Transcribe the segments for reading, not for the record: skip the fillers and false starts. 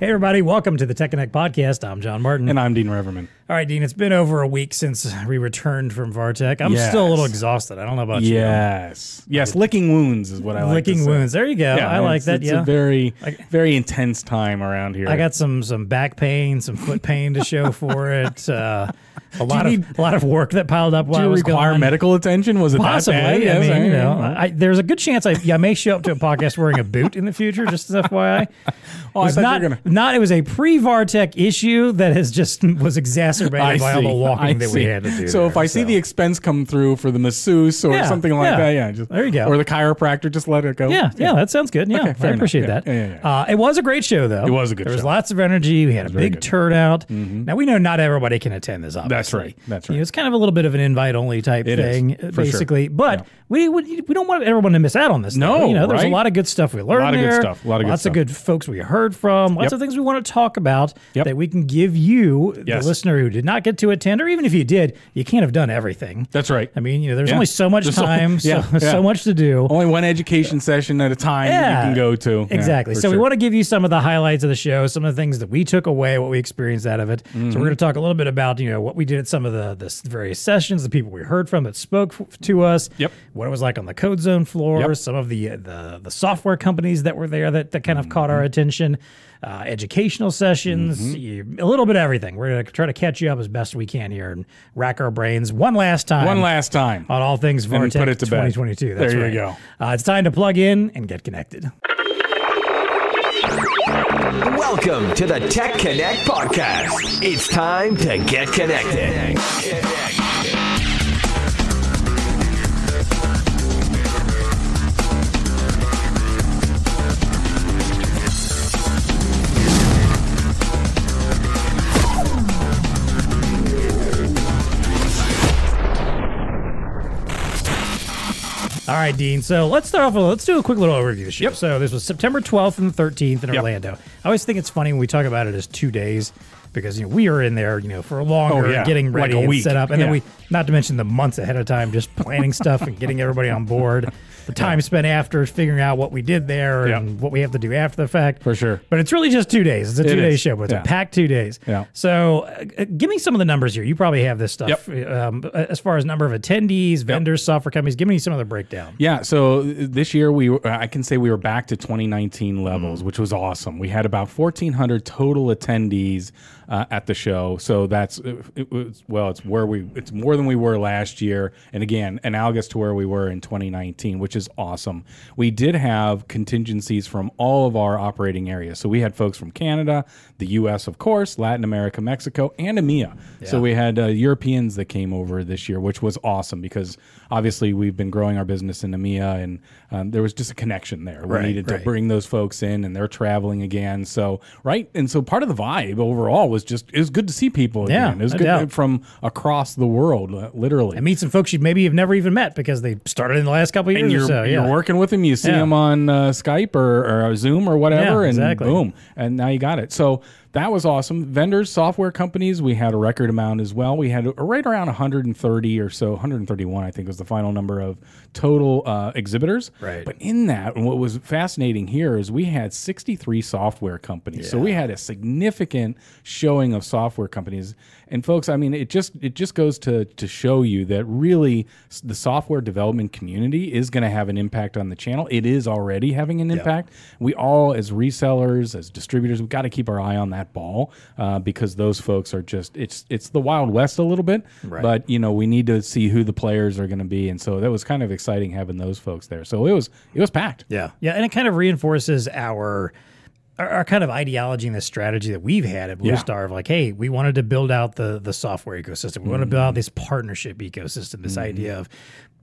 Hey, everybody. Welcome to the TechConnect Podcast. I'm John Martin. And I'm Dean Reverman. All right, Dean, it's been over a week since we returned from Vartech. I'm still a little exhausted. I don't know about you. Yes, licking wounds is what I like to say. There you go. Yeah, I like that, It's a very, very intense time around here. I got some back pain, some foot pain to show for it. A lot of work that piled up while I was gone. Do you require medical attention? Was it possibly? That bad? Yeah, I mean, you know, there's a good chance I may show up to a podcast wearing a boot in the future, just as FYI. Oh, I thought it was a pre-Vartech issue that has just was exacerbated by all the walking that we had to do. So if I see the expense come through for the masseuse or something like that, just, there you go. Or the chiropractor, just let it go. Yeah, that sounds good. Yeah, okay, I appreciate that. Yeah. It was a great show, though. It was a good show. There was lots of energy. We had a big turnout. Mm-hmm. Now, we know not everybody can attend this, obviously. That's right. You know, it's kind of a little bit of an invite-only type thing, basically. Sure. But we don't want everyone to miss out on this. No, there's a lot of good stuff we learned Lots of good folks we heard from. Lots of things we want to talk about that we can give you, the listener who did not get to attend, or even if you did, you can't have done everything. That's right. I mean, you know, there's only so much time, so much to do. Only one education session at a time that you can go to. Exactly. So we want to give you some of the highlights of the show, some of the things that we took away, what we experienced out of it. Mm-hmm. So we're going to talk a little bit about, you know, what we did at some of the various sessions, the people we heard from that spoke to us, what it was like on the Code Zone floor, some of the software companies that were there that kind of caught our attention, educational sessions, a little bit of everything. We're going to try to catch you up as best we can here and rack our brains one last time on all things Vartech 2022. That's there you go. It's time to plug in and get connected. Welcome to the TechConnect Podcast. It's time to get connected. All right, Dean. So let's start off. Let's do a quick little overview of the show. So this was September 12th and 13th in Orlando. I always think it's funny when we talk about it as 2 days because, you know, we are in there, you know, for longer getting ready and set up. And then we, not to mention the months ahead of time, just planning stuff and getting everybody on board. The time spent after figuring out what we did there and what we have to do after the fact. For sure. But it's really just 2 days. It's a two-day show, but it's a packed 2 days. Yeah. So give me some of the numbers here. You probably have this stuff. As far as number of attendees, vendors, software companies, give me some of the breakdown. Yeah, so this year, I can say we were back to 2019 levels, which was awesome. We had about 1,400 total attendees at the show. So that's, it's more than we were last year. And again, analogous to where we were in 2019, which is awesome. We did have contingencies from all of our operating areas. So we had folks from Canada, the U.S., of course, Latin America, Mexico, and EMEA. Yeah. So we had Europeans that came over this year, which was awesome because obviously we've been growing our business in EMEA and there was just a connection there. We needed to bring those folks in and they're traveling again. So, And so part of the vibe overall was just, it was good to see people again. It was good from across the world, literally. And meet some folks you maybe have never even met because they started in the last couple of years. You're working with them. You see them on Skype or Zoom or whatever, and boom, and now you got it. So that was awesome. Vendors, software companies, we had a record amount as well. We had right around 130 or so, 131, I think was the final number of total exhibitors. Right. But in that, and what was fascinating here is we had 63 software companies. Yeah. So we had a significant showing of software companies. And folks, I mean, it just goes to show you that really the software development community is going to have an impact on the channel. It is already having an impact. We all, as resellers, as distributors, we've got to keep our eye on that ball because those folks are just it's the Wild West a little bit, but you know we need to see who the players are going to be, and so that was kind of exciting having those folks there. So it was packed. Yeah, and it kind of reinforces our kind of ideology and the strategy that we've had at Blue Star of like, hey, we wanted to build out the software ecosystem. We want to build out this partnership ecosystem. This idea of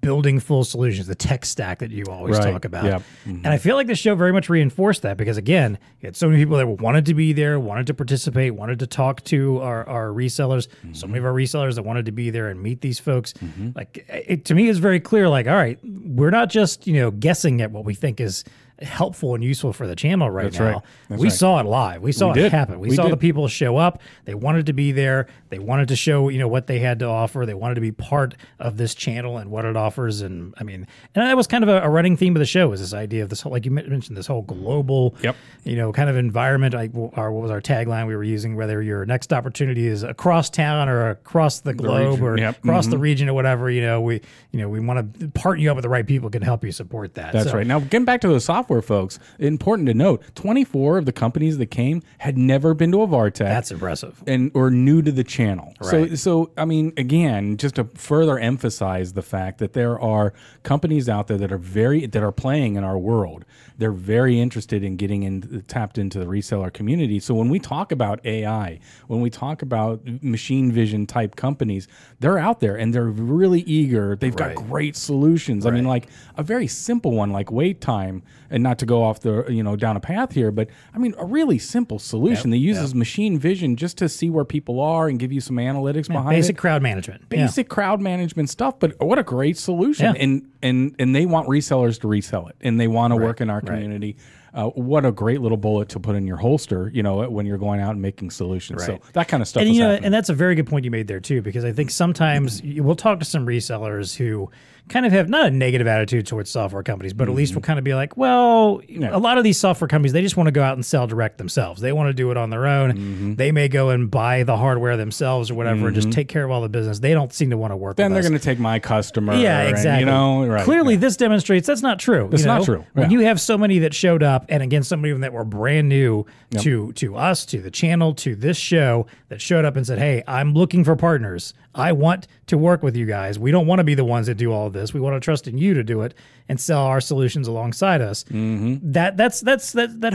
building full solutions, the tech stack that you always talk about. Yep. Mm-hmm. And I feel like this show very much reinforced that because, again, you had so many people that wanted to be there, wanted to participate, wanted to talk to our resellers, so many of our resellers that wanted to be there and meet these folks. Mm-hmm. Like, it, to me, is very clear, like, all right, we're not just, you know, guessing at what we think is helpful and useful for the channel right now. We saw it live. We saw it happen. We saw the people show up. They wanted to be there. They wanted to show, you know, what they had to offer. They wanted to be part of this channel and what it offers. offers. And I mean, and that was kind of a running theme of the show, is this idea of this whole, like you mentioned, this whole global, you know, kind of environment. Like our, what was our tagline we were using, whether your next opportunity is across town or across the globe or across the region or whatever, you know, we want to partner you up with the right people who can help you support that. That's right. Now, getting back to the software folks, important to note, 24 of the companies that came had never been to a Vartech. That's impressive. And or new to the channel. Right. So, I mean, again, just to further emphasize the fact that there are companies out there that are playing in our world. They're very interested in getting in, tapped into the reseller community. So when we talk about AI, when we talk about machine vision type companies, they're out there and they're really eager. They've got great solutions. I mean, like a very simple one, like wait time, and not to go off the, you know, down a path here, but I mean, a really simple solution that uses machine vision just to see where people are and give you some analytics behind basic crowd management. Basic crowd management stuff, but what a great solution. And they want resellers to resell it, and they want to work in our community. What a great little bullet to put in your holster, you know, when you're going out and making solutions. So that kind of stuff is happening. And that's a very good point you made there, too, because I think sometimes we'll talk to some resellers who kind of have not a negative attitude towards software companies, but at least we'll kind of be like, well, a lot of these software companies, they just want to go out and sell direct themselves. They want to do it on their own. They may go and buy the hardware themselves or whatever and just take care of all the business. They don't seem to want to work with us. Then they're going to take my customer. Yeah, exactly. And, you know, clearly, this demonstrates that's not true. It's not true. When you have so many that showed up, and again, somebody that were brand new to us, to the channel, to this show, that showed up and said, hey, I'm looking for partners. I want to work with you guys. We don't want to be the ones that do all of this. We want to trust in you to do it and sell our solutions alongside us. That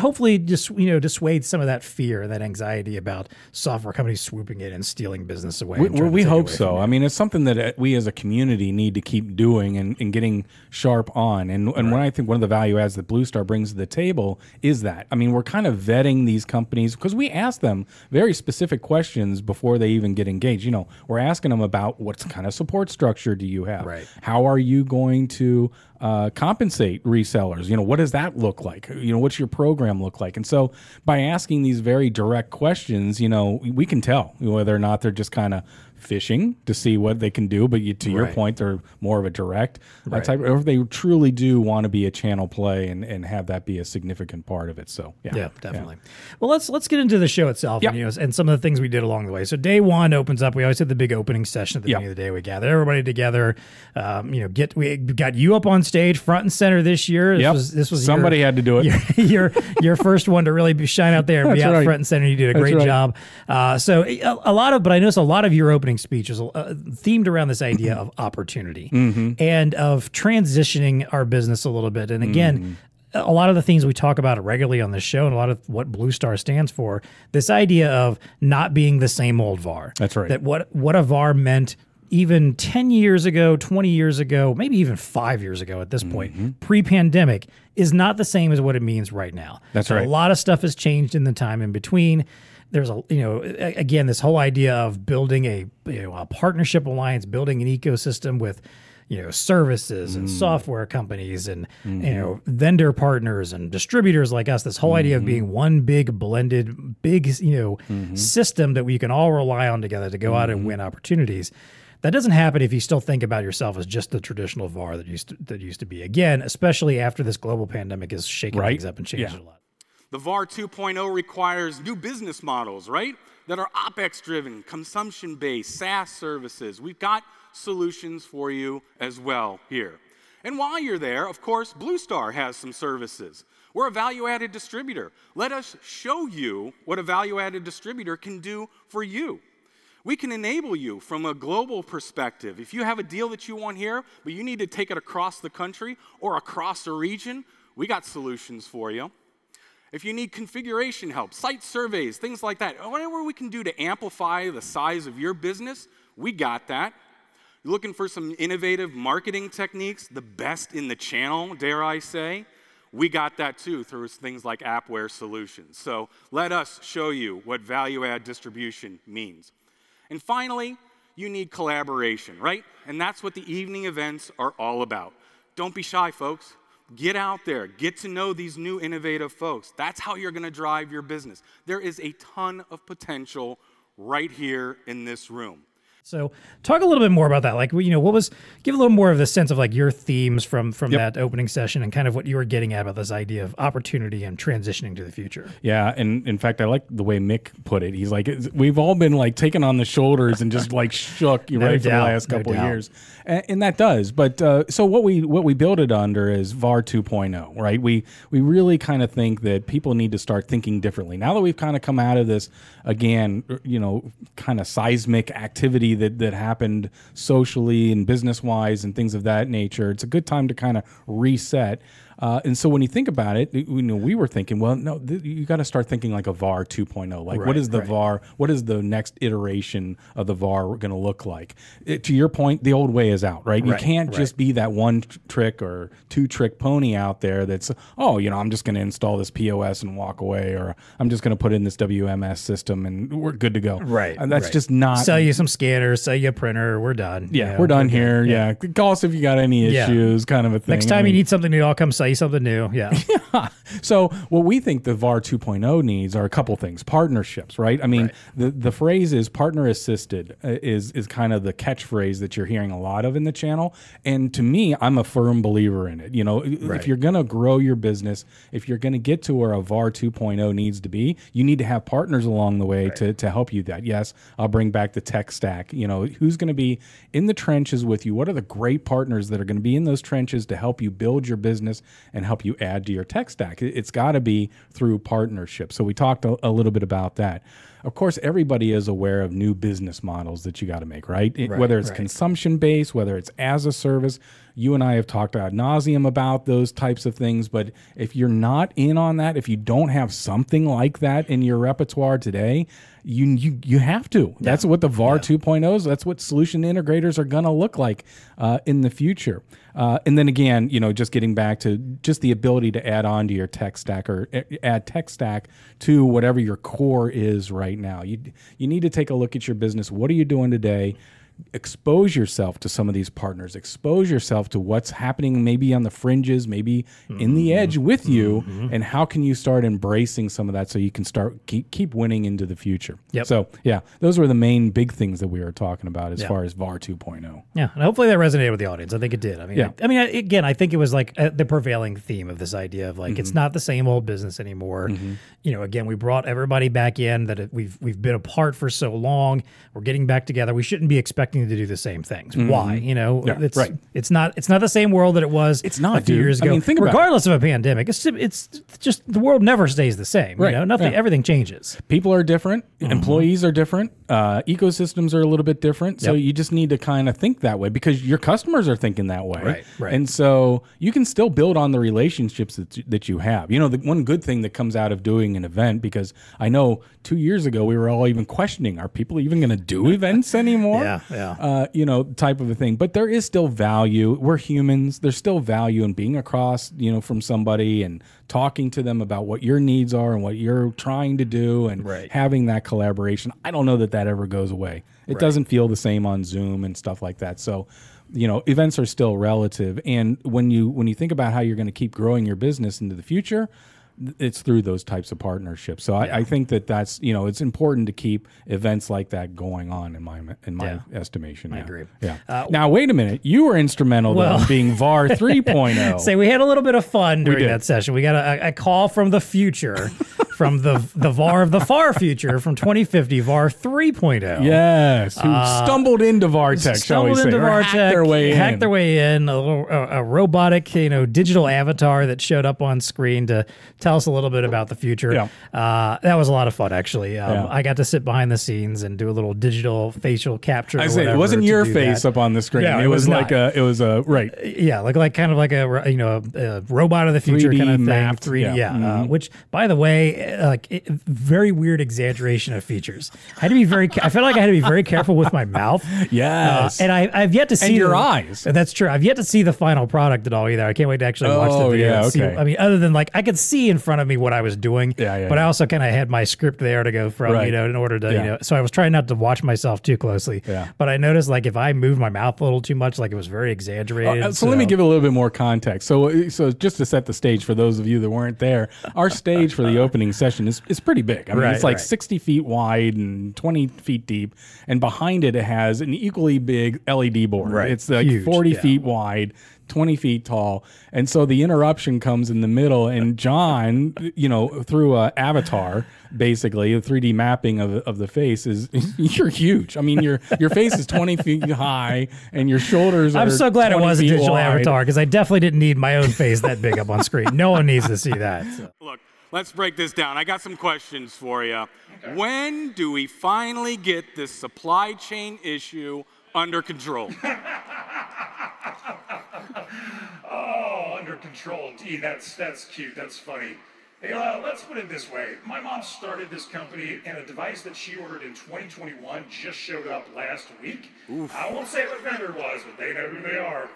hopefully just dissuades some of that fear, that anxiety about software companies swooping in and stealing business away. We hope so. I mean, it's something that we as a community need to keep doing and getting sharp on. And when I think one of the value adds that Blue Star brings to the table is that, I mean, we're kind of vetting these companies because we ask them very specific questions before they even get engaged. You know, we're asking them about what kind of support structure do you have? Right. How are you going to compensate resellers? You know, what does that look like? You know, what's your program look like? And so by asking these very direct questions, you know, we can tell whether or not they're just kind of fishing to see what they can do, but to your point, they're more of a direct type, or they truly do want to be a channel play and have that be a significant part of it. So definitely. Well, let's get into the show itself and some of the things we did along the way. So day one opens up. We always had the big opening session at the beginning of the day. We gathered everybody together. We got you up on stage front and center this year. This was somebody had to do it. Your first one to really shine out there and be out front and center. You did a great job. But I noticed a lot of your opening speeches themed around this idea of opportunity and of transitioning our business a little bit. And again, a lot of the things we talk about regularly on this show and a lot of what Blue Star stands for, this idea of not being the same old VAR. That's right. That what a VAR meant even 10 years ago, 20 years ago, maybe even 5 years ago at this point, pre-pandemic, is not the same as what it means right now. That's right. A lot of stuff has changed in the time in between. There's again, this whole idea of building a partnership alliance, building an ecosystem with, services and software companies and, vendor partners and distributors like us, this whole idea of being one big blended, system that we can all rely on together to go out and win opportunities. That doesn't happen if you still think about yourself as just the traditional VAR that used to be. Again, especially after this global pandemic is shaking things up and changing a lot. The VAR 2.0 requires new business models, right? That are OpEx driven, consumption based, SaaS services. We've got solutions for you as well here. And while you're there, of course, Blue Star has some services. We're a value-added distributor. Let us show you what a value-added distributor can do for you. We can enable you from a global perspective. If you have a deal that you want here, but you need to take it across the country or across a region, we got solutions for you. If you need configuration help, site surveys, things like that, whatever we can do to amplify the size of your business, we got that. You're looking for some innovative marketing techniques, the best in the channel, dare I say, we got that too through things like Appware Solutions. So let us show you what value-add distribution means. And finally, you need collaboration, right? And that's what the evening events are all about. Don't be shy, folks. Get out there. Get to know these new innovative folks. That's how you're going to drive your business. There is a ton of potential right here in this room. So talk a little bit more about that. Like, you know, what was, give a little more of the sense of like your themes from that opening session and kind of what you were getting at about this idea of opportunity and transitioning to the future. Yeah. And in fact, I like the way Mick put it. He's like, we've all been like taken on the shoulders and just like shook, right, for the last couple of years. And that does. But so what we build it under is VAR 2.0, right? We really kind of think that people need to start thinking differently. Now that we've kind of come out of this, again, you know, kind of seismic activity that happened socially and business-wise and things of that nature, it's a good time to kind of reset. And so when you think about it, you know, we were thinking, well, no, you got to start thinking like a VAR 2.0. Like, what is the VAR? What is the next iteration of the VAR going to look like? To your point, the old way is out, right? You can't just be that one trick or two trick pony out there that's, oh, you know, I'm just going to install this POS and walk away, or I'm just going to put in this WMS system and we're good to go. Right. And that's just not. Sell you some scanners, sell you a printer, we're done. Yeah, you know, we're done here. Yeah. Yeah. Call us if you got any issues, kind of a thing. Next time you need something new, I'll come sell you something new. Yeah. So what we think the VAR 2.0 needs are a couple things. Partnerships, right? I mean, the phrase is partner assisted is kind of the catchphrase that you're hearing a lot of in the channel. And to me, I'm a firm believer in it. You know, if you're going to grow your business, if you're going to get to where a VAR 2.0 needs to be, you need to have partners along the way to help you that. Yes, I'll bring back the tech stack. You know, who's going to be in the trenches with you? What are the great partners that are going to be in those trenches to help you build your business and help you add to your tech stack? It's got to be through partnership. So we talked a little bit about that. Of course, everybody is aware of new business models that you got to make, right? Whether it's consumption-based, whether it's as a service. You and I have talked ad nauseum about those types of things. But if you're not in on that, if you don't have something like that in your repertoire today, you have to. That's what the VAR 2.0 is. That's what solution integrators are going to look like in the future. And then again, you know, just getting back to just the ability to add on to your tech stack or add tech stack to whatever your core is right now. You need to take a look at your business. What are you doing today? Expose yourself to some of these partners, expose yourself to what's happening maybe on the fringes, maybe in the edge with you, and how can you start embracing some of that so you can start keep winning into the future. So those were the main big things that we were talking about as far as VAR 2.0. And hopefully that resonated with the audience. I think it did. I mean, I think it was like the prevailing theme of this idea of like, it's not the same old business anymore. You know, again, we brought everybody back in that we've been apart for so long. We're getting back together. We shouldn't be expecting to do the same things. Why? You know, it's not the same world that it was a few years ago. I mean, think regardless of a pandemic, it's just the world never stays the same. Right. You know, everything changes. People are different. Employees are different. Ecosystems are a little bit different. So you just need to kind of think that way because your customers are thinking that way. Right. And so you can still build on the relationships that you have. You know, the one good thing that comes out of doing an event, because I know 2 years ago we were all even questioning, are people even going to do events anymore? You know, type of a thing. But there is still value. We're humans. There's still value in being across, you know, from somebody and talking to them about what your needs are and what you're trying to do and having that collaboration. I don't know that ever goes away. It doesn't feel the same on Zoom and stuff like that. So, you know, events are still relative. And when you think about how you're going to keep growing your business into the future, it's through those types of partnerships. So I think that's, you know, it's important to keep events like that going on in my estimation. I agree. Yeah. Now, wait a minute. You were instrumental in being VAR 3.0. Say we had a little bit of fun during that session. We got a call from the future, from the VAR of the far future from 2050, VAR 3.0. Yes. Who stumbled into Vartech, shall we say. Hacked their way in. A robotic, you know, digital avatar that showed up on screen to tell us a little bit about the future. Yeah. That was a lot of fun, actually. I got to sit behind the scenes and do a little digital facial capture. I say it wasn't your face up on the screen. Yeah, it was kind of like a you know, a robot of the future kind of mapped thing. 3D mapped. Which, by the way, very weird exaggeration of features. I felt like I had to be very careful with my mouth. Yes. And I've yet to see your eyes. That's true. I've yet to see the final product at all either. I can't wait to actually watch the video. And see, I mean, other than like I could see in front of me what I was doing, but I also kind of had my script there to go from, you know, in order to, you know, so I was trying not to watch myself too closely. But I noticed like if I moved my mouth a little too much, like it was very exaggerated. So let me give it a little bit more context. So just to set the stage for those of you that weren't there, our stage for the opening session is pretty big. I mean, it's like 60 feet wide and 20 feet deep. And behind it, it has an equally big LED board. It's like huge, 40 feet wide, 20 feet tall. And so the interruption comes in the middle, and John, you know, through avatar, basically a 3D mapping of the face is you're huge. I mean, your face is 20 feet high and your shoulders are 20 feet wide. I'm so glad it was a digital avatar, because I definitely didn't need my own face that big up on screen. No one needs to see that. So. Look, let's break this down. I got some questions for you. Okay. When do we finally get this supply chain issue under control? Control. Gee, that's cute. That's funny. Hey, let's put it this way. My mom started this company, and a device that she ordered in 2021 just showed up last week. Oof. I won't say what vendor it was, but they know who they are.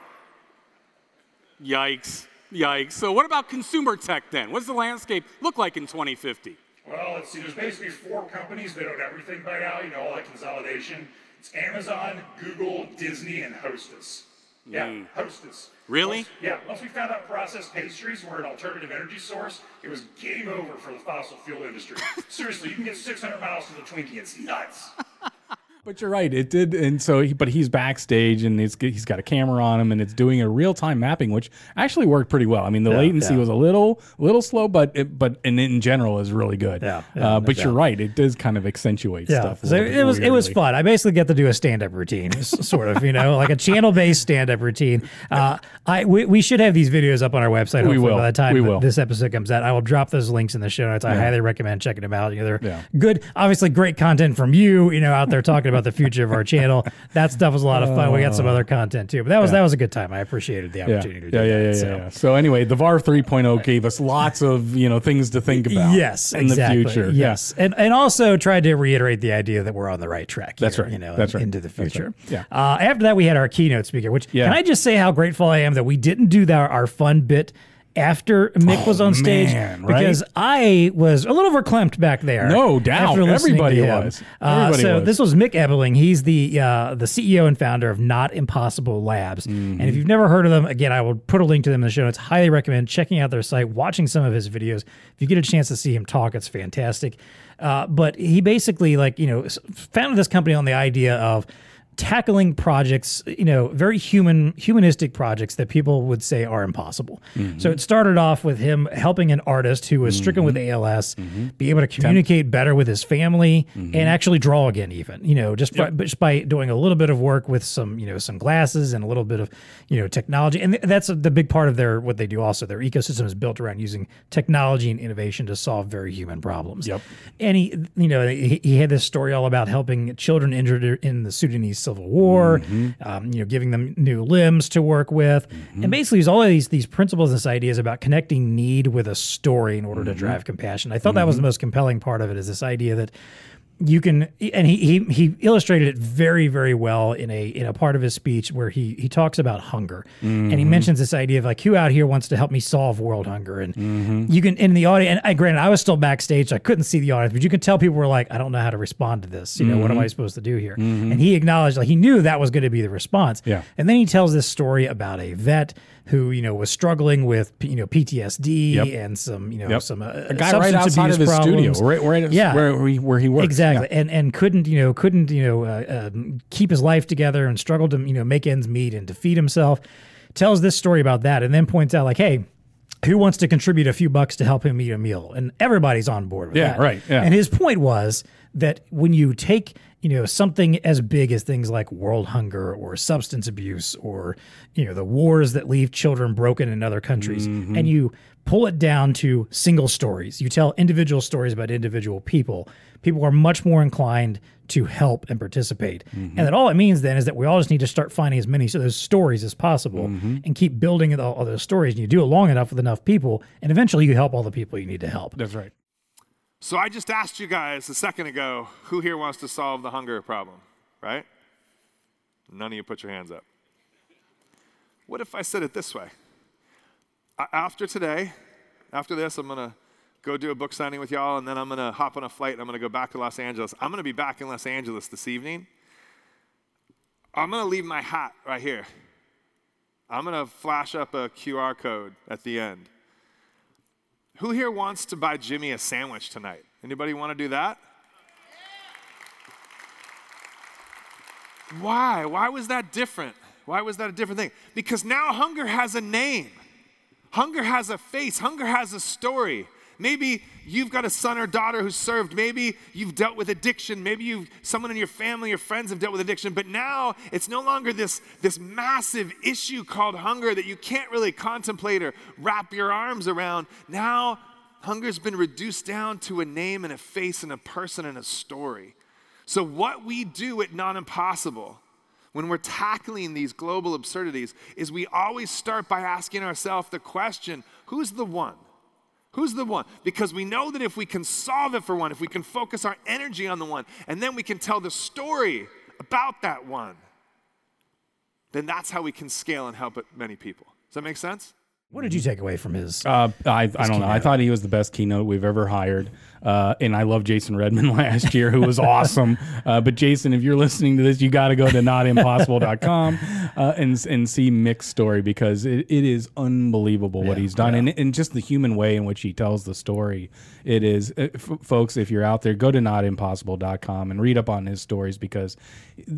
Yikes. Yikes. So what about consumer tech then? What does the landscape look like in 2050? Well, let's see. There's basically four companies that own everything by now. You know, all that consolidation. It's Amazon, Google, Disney, and Hostess. Yeah, Hostess. Really? Once we found out processed pastries were an alternative energy source, it was game over for the fossil fuel industry. Seriously, you can get 600 miles to the Twinkie. It's nuts. But you're right, it did, and so, but he's backstage, and he's got a camera on him, and it's doing a real-time mapping, which actually worked pretty well. I mean, the latency was a little slow, but in general is really good. But you're right, it does kind of accentuate stuff. So it was fun. I basically get to do a stand-up routine, sort of, you know, like a channel-based stand-up routine. We should have these videos up on our website. We will. By the time this episode comes out, I will drop those links in the show notes. I highly recommend checking them out. You know, they're good, obviously great content from you, you know, out there talking about the future of our channel. That stuff was a lot of fun. We got some other content too, but that was a good time. I appreciated the opportunity to do that. So anyway, the VAR 3.0 gave us lots of, you know, things to think about in the future. Yes. Yeah. And also tried to reiterate the idea that we're on the right track. That's right. You know, into the future. Right. Yeah. After that, we had our keynote speaker, which can I just say how grateful I am that we didn't do our fun bit after Mick was on stage, because I was a little verklempt back there. No doubt. Everybody was. So this was Mick Ebeling. He's the CEO and founder of Not Impossible Labs. Mm-hmm. And if you've never heard of them, again, I will put a link to them in the show notes. Highly recommend checking out their site, watching some of his videos. If you get a chance to see him talk, it's fantastic. But he basically, like, you know, founded this company on the idea of tackling projects, you know, very humanistic projects that people would say are impossible. Mm-hmm. So it started off with him helping an artist who was stricken with ALS be able to communicate better with his family and actually draw again, even, you know, just by doing a little bit of work with some, you know, some glasses and a little bit of, you know, technology. And that's the big part of what they do also. Their ecosystem is built around using technology and innovation to solve very human problems. Yep. And he had this story all about helping children injured in the Sudanese Civil War, you know, giving them new limbs to work with. And basically it's all of these principles and ideas about connecting need with a story in order to drive compassion. I thought that was the most compelling part of it, is this idea that you can, and he illustrated it very, very well in a part of his speech where he talks about hunger. And he mentions this idea of, like, who out here wants to help me solve world hunger? And you can, in the audience, and granted, I was still backstage, so I couldn't see the audience, but you can tell people were like, I don't know how to respond to this. You know, what am I supposed to do here? And he acknowledged, like, he knew that was going to be the response. Yeah. And then he tells this story about a vet who, you know, was struggling with, you know, PTSD and some, you know, some a guy right outside of his problems. Studio, where he works. Exactly. Yeah. And couldn't keep his life together and struggled to, you know, make ends meet and to feed himself. Tells this story about that, and then points out, like, hey, who wants to contribute a few bucks to help him eat a meal? And everybody's on board with that. Yeah, right. Yeah. And his point was that when you take, you know, something as big as things like world hunger or substance abuse or, you know, the wars that leave children broken in other countries, and you pull it down to single stories, you tell individual stories about individual people, people are much more inclined to help and participate. And that all it means then is that we all just need to start finding as many of those stories as possible and keep building all those stories. And you do it long enough with enough people, and eventually you help all the people you need to help. That's right. So I just asked you guys a second ago, who here wants to solve the hunger problem, right? None of you put your hands up. What if I said it this way? After today, after this, I'm going to go do a book signing with y'all, and then I'm going to hop on a flight, and I'm going to go back to Los Angeles. I'm going to be back in Los Angeles this evening. I'm going to leave my hat right here. I'm going to flash up a QR code at the end. Who here wants to buy Jimmy a sandwich tonight? Anybody want to do that? Yeah. Why? Why was that different? Why was that a different thing? Because now hunger has a name. Hunger has a face. Hunger has a story. Maybe you've got a son or daughter who's served. Maybe you've dealt with addiction. Maybe someone in your family or friends have dealt with addiction. But now it's no longer this massive issue called hunger that you can't really contemplate or wrap your arms around. Now hunger's been reduced down to a name and a face and a person and a story. So what we do at Not Impossible when we're tackling these global absurdities is we always start by asking ourselves the question, who's the one? Who's the one? Because we know that if we can solve it for one, if we can focus our energy on the one, and then we can tell the story about that one, then that's how we can scale and help many people. Does that make sense? What did you take away from his? I don't know. I thought he was the best keynote we've ever hired. And I love Jason Redman last year, who was awesome. But Jason, if you're listening to this, you got to go to notimpossible.com and see Mick's story, because it is unbelievable what he's done. Yeah. And just the human way in which he tells the story. It is, folks, if you're out there, go to notimpossible.com and read up on his stories, because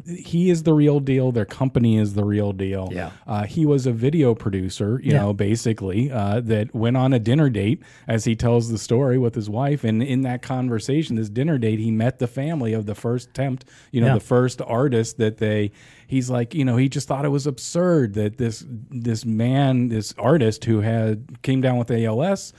he is the real deal. Their company is the real deal. Yeah. He was a video producer, you know, basically, that went on a dinner date, as he tells the story, with his wife. And in that conversation, this dinner date, he met the family of the first attempt, the first artist that he's like, he just thought it was absurd that this artist who came down with ALS,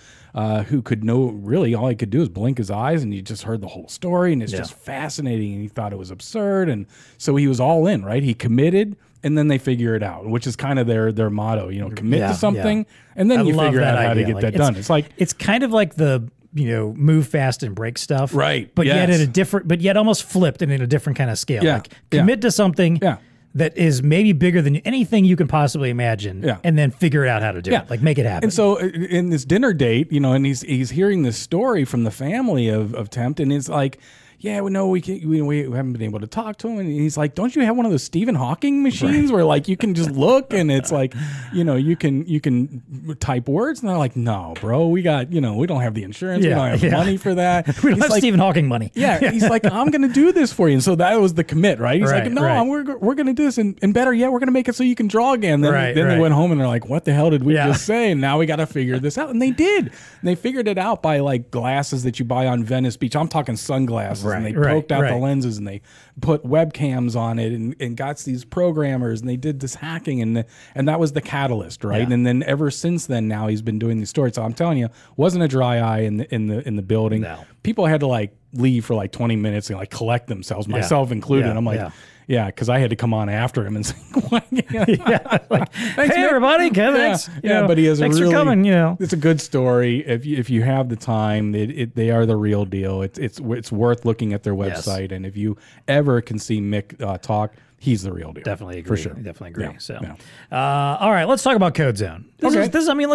who could know, really all he could do is blink his eyes, and he just heard the whole story, and it's just fascinating, and he thought it was absurd. And so he was all in, right? He committed. And then they figure it out, which is kind of their motto, commit to something, and then you figure out how to get that done. It's kind of like the move fast and break stuff, right? But yet at a different, but yet almost flipped and in a different kind of scale. Yeah. Like commit to something that is maybe bigger than anything you can possibly imagine, and then figure out how to do it, like make it happen. And so in this dinner date, and he's hearing this story from the family of Tempt, and it's like, yeah, well, no, we haven't been able to talk to him. And he's like, don't you have one of those Stephen Hawking machines where you can just look and it's like, you can type words? And they're like, no, bro, we got, we don't have the insurance. We don't have money for that. We don't have Stephen Hawking money. Yeah. He's like, I'm going to do this for you. And so that was the commit, right? He's like, no, we're going to do this. And better yet, we're going to make it so you can draw again. Then they went home and they're like, what the hell did we just say? And now we got to figure this out. And they did. They figured it out by glasses that you buy on Venice Beach. I'm talking sunglasses. Right, and they poked out the lenses, and they put webcams on it, and got these programmers, and they did this hacking, and that was the catalyst, right? Yeah. And then ever since then, now he's been doing these stories. So I'm telling you, wasn't a dry eye in the building. No. People had to leave for 20 minutes and collect themselves, myself included. Yeah. I'm like. Yeah. Yeah, because I had to come on after him and say, thanks, hey, everybody, Kevin. Yeah, but he is thanks really, for coming, It's a good story. If you have the time, they are the real deal. It's worth looking at their website. Yes. And if you ever can see Mick talk, he's the real deal. Definitely agree. For sure. Definitely agree. Yeah, so, all right, let's talk about CodeZone. Let's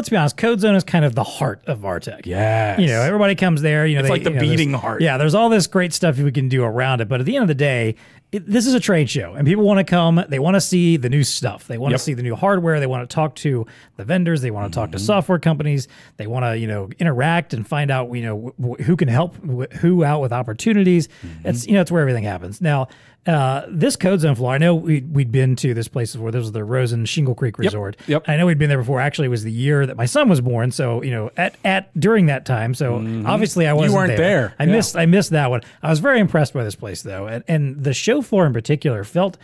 be honest. CodeZone is kind of the heart of Vartech. Yes. Everybody comes there. It's the beating heart. Yeah, there's all this great stuff we can do around it. But at the end of the day, this is a trade show, and people want to come. They want to see the new stuff. They want to see the new hardware. They want to talk to the vendors. They want to talk to software companies. They want to, interact and find out, who can help who out with opportunities. It's, it's where everything happens. Now, this CodeZone floor, I know we'd been to this place before. This was the Rosen Shingle Creek Resort. Yep. I know we'd been there before. Actually, it was the year that my son was born. So, during that time. So obviously I wasn't there. You weren't there. I missed that one. I was very impressed by this place though. And the show floor in particular felt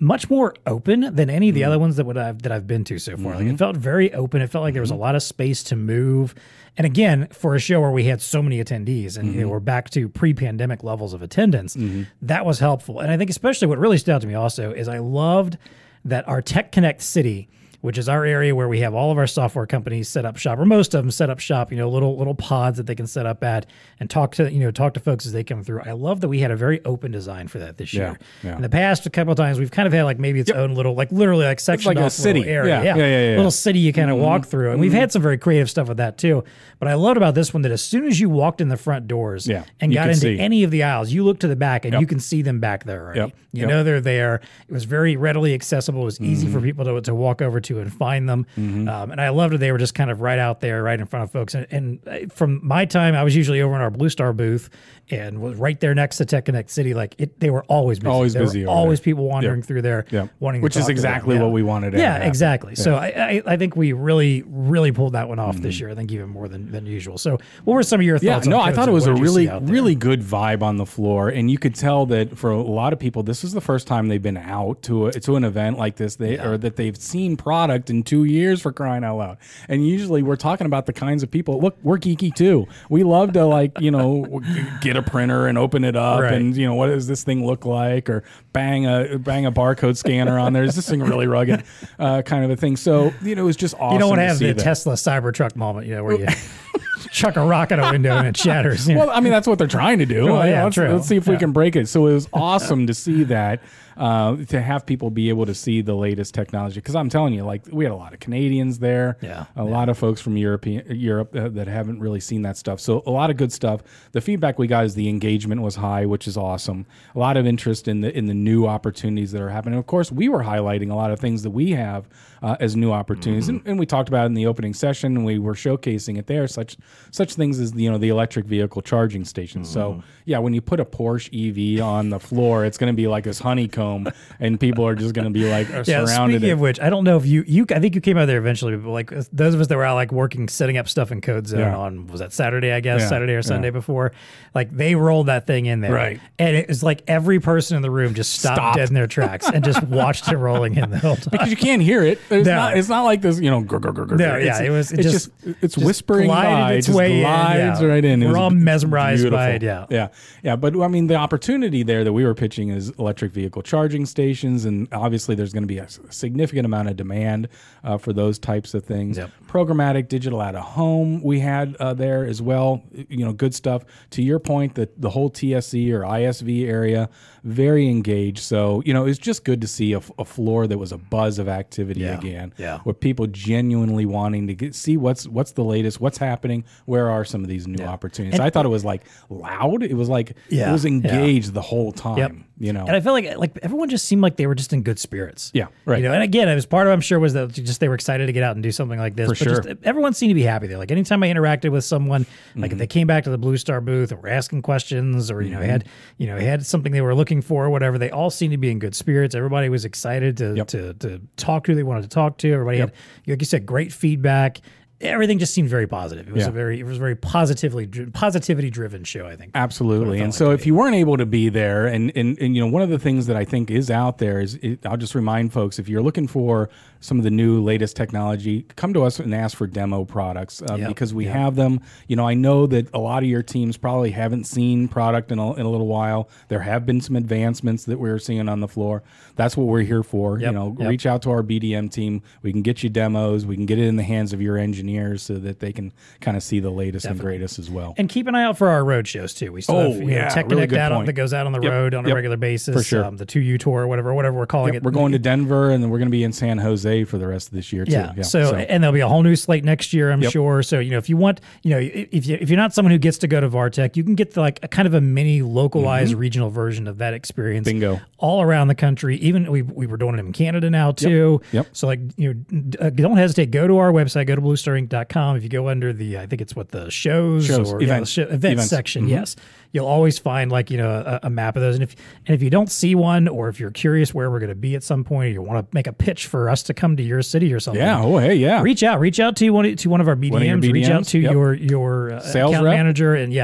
much more open than any of the other ones that I've been to so far. Like it felt very open. It felt like there was a lot of space to move. And again, for a show where we had so many attendees and we're back to pre-pandemic levels of attendance, that was helpful. And I think especially what really stood out to me also is I loved that our TechConnect City which is our area where we have all of our software companies set up shop, or most of them set up shop, you know, little pods that they can set up at and talk to folks as they come through. I love that we had a very open design for that this year. Yeah. In the past, a couple of times, we've kind of had like maybe its own little, like literally like section like off a city area. Yeah. Little city you kind of walk through. And we've had some very creative stuff with that too. But I loved about this one that as soon as you walked in the front doors and got into any of the aisles, you look to the back and you can see them back there already. You know they're there. It was very readily accessible. It was easy for people to walk over to and find them. And I loved that they were just kind of right out there, right in front of folks. And from my time, I was usually over in our Blue Star booth and was right there next to TechConnect City. They were always busy. Always people wandering through there wanting to talk to them. Which is exactly what we wanted. Exactly. Yeah. So I think we really pulled that one off this year. I think even more than usual. So what were some of your thoughts? I thought it was a really good vibe on the floor. And you could tell that for a lot of people, this is the first time they've been out to an event like this, or that they've seen product in 2 years, for crying out loud. And usually we're talking about the kinds of people, look, we're geeky too. We love to get a printer and open it up and what does this thing look like, or bang a barcode scanner on there. Is this thing really rugged? Kind of a thing. So, it was just awesome. You don't want to have the Tesla Cybertruck moment, where you chuck a rock at a window and it shatters. Well, that's what they're trying to do. Let's see if we can break it. So it was awesome to see that, to have people be able to see the latest technology. Because I'm telling you, we had a lot of Canadians there, lot of folks from Europe that haven't really seen that stuff. So a lot of good stuff. The feedback we got is the engagement was high, which is awesome. A lot of interest in the new opportunities that are happening. Of course, we were highlighting a lot of things that we have as new opportunities, and we talked about it in the opening session, and we were showcasing it there, such things as the electric vehicle charging station. So when you put a Porsche EV on the floor, it's going to be like this honeycomb. And people are just going to be surrounded. Speaking of which, I don't know if you I think you came out there eventually, but those of us that were out working, setting up stuff in Code Zone on, was that Saturday, I guess, Saturday or Sunday before, they rolled that thing in there. Right. And it was every person in the room just stopped dead in their tracks and just watched it rolling in the whole time. Because you can't hear it. It's not like this, It's whispering by. It just glides right in. We're all mesmerized by it. Yeah. But the opportunity there that we were pitching is electric vehicle charging stations, and obviously there's going to be a significant amount of demand for those types of things. Yep. Programmatic digital out of home we had there as well. Good stuff. To your point, that the whole TSC or ISV area, very engaged. So it's just good to see a floor that was a buzz of activity again. Yeah. With people genuinely wanting to see what's the latest, what's happening, where are some of these new opportunities. And I thought it was loud. It was it was engaged the whole time. Yep. And I feel like everyone just seemed like they were just in good spirits. Yeah, right. And again, it was part of, I'm sure, was that just they were excited to get out and do something like this. For sure. Just, everyone seemed to be happy there. Anytime I interacted with someone, if they came back to the Blue Star booth and were asking questions, or had something they were looking for or whatever, they all seemed to be in good spirits. Everybody was excited to talk to who they wanted to talk to. Everybody had, like you said, great feedback. Everything just seemed very positive. It was a very positivity driven show, I think. Absolutely. And so if you weren't able to be there, and one of the things that I think is out there is, I'll just remind folks, if you're looking for some of the new latest technology, come to us and ask for demo products because we have them. I know that a lot of your teams probably haven't seen product in a little while. There have been some advancements that we're seeing on the floor. That's what we're here for. Reach out to our BDM team. We can get you demos. We can get it in the hands of your engineers, so that they can kind of see the latest and greatest as well. And keep an eye out for our road shows too. We still have TechConnect really that goes out on the road on a regular basis. For sure. The 2U tour, or whatever we're calling it. We're going to Denver, and then we're going to be in San Jose for the rest of this year too. And there'll be a whole new slate next year, I'm sure. So, if you want, if you're not someone who gets to go to Vartech, you can get a kind of a mini localized regional version of that experience. Bingo. All around the country. Even we were doing it in Canada now too. Yep. So don't hesitate. Go to our website. Go to BlueStarInc.com. If you go under the, I think it's the shows or events, events section, you'll always find a map of those. And if you don't see one, or if you're curious where we're going to be at some point, or you want to make a pitch for us to come to your city or something, reach out to one of our BDMs, reach out to your sales account manager, and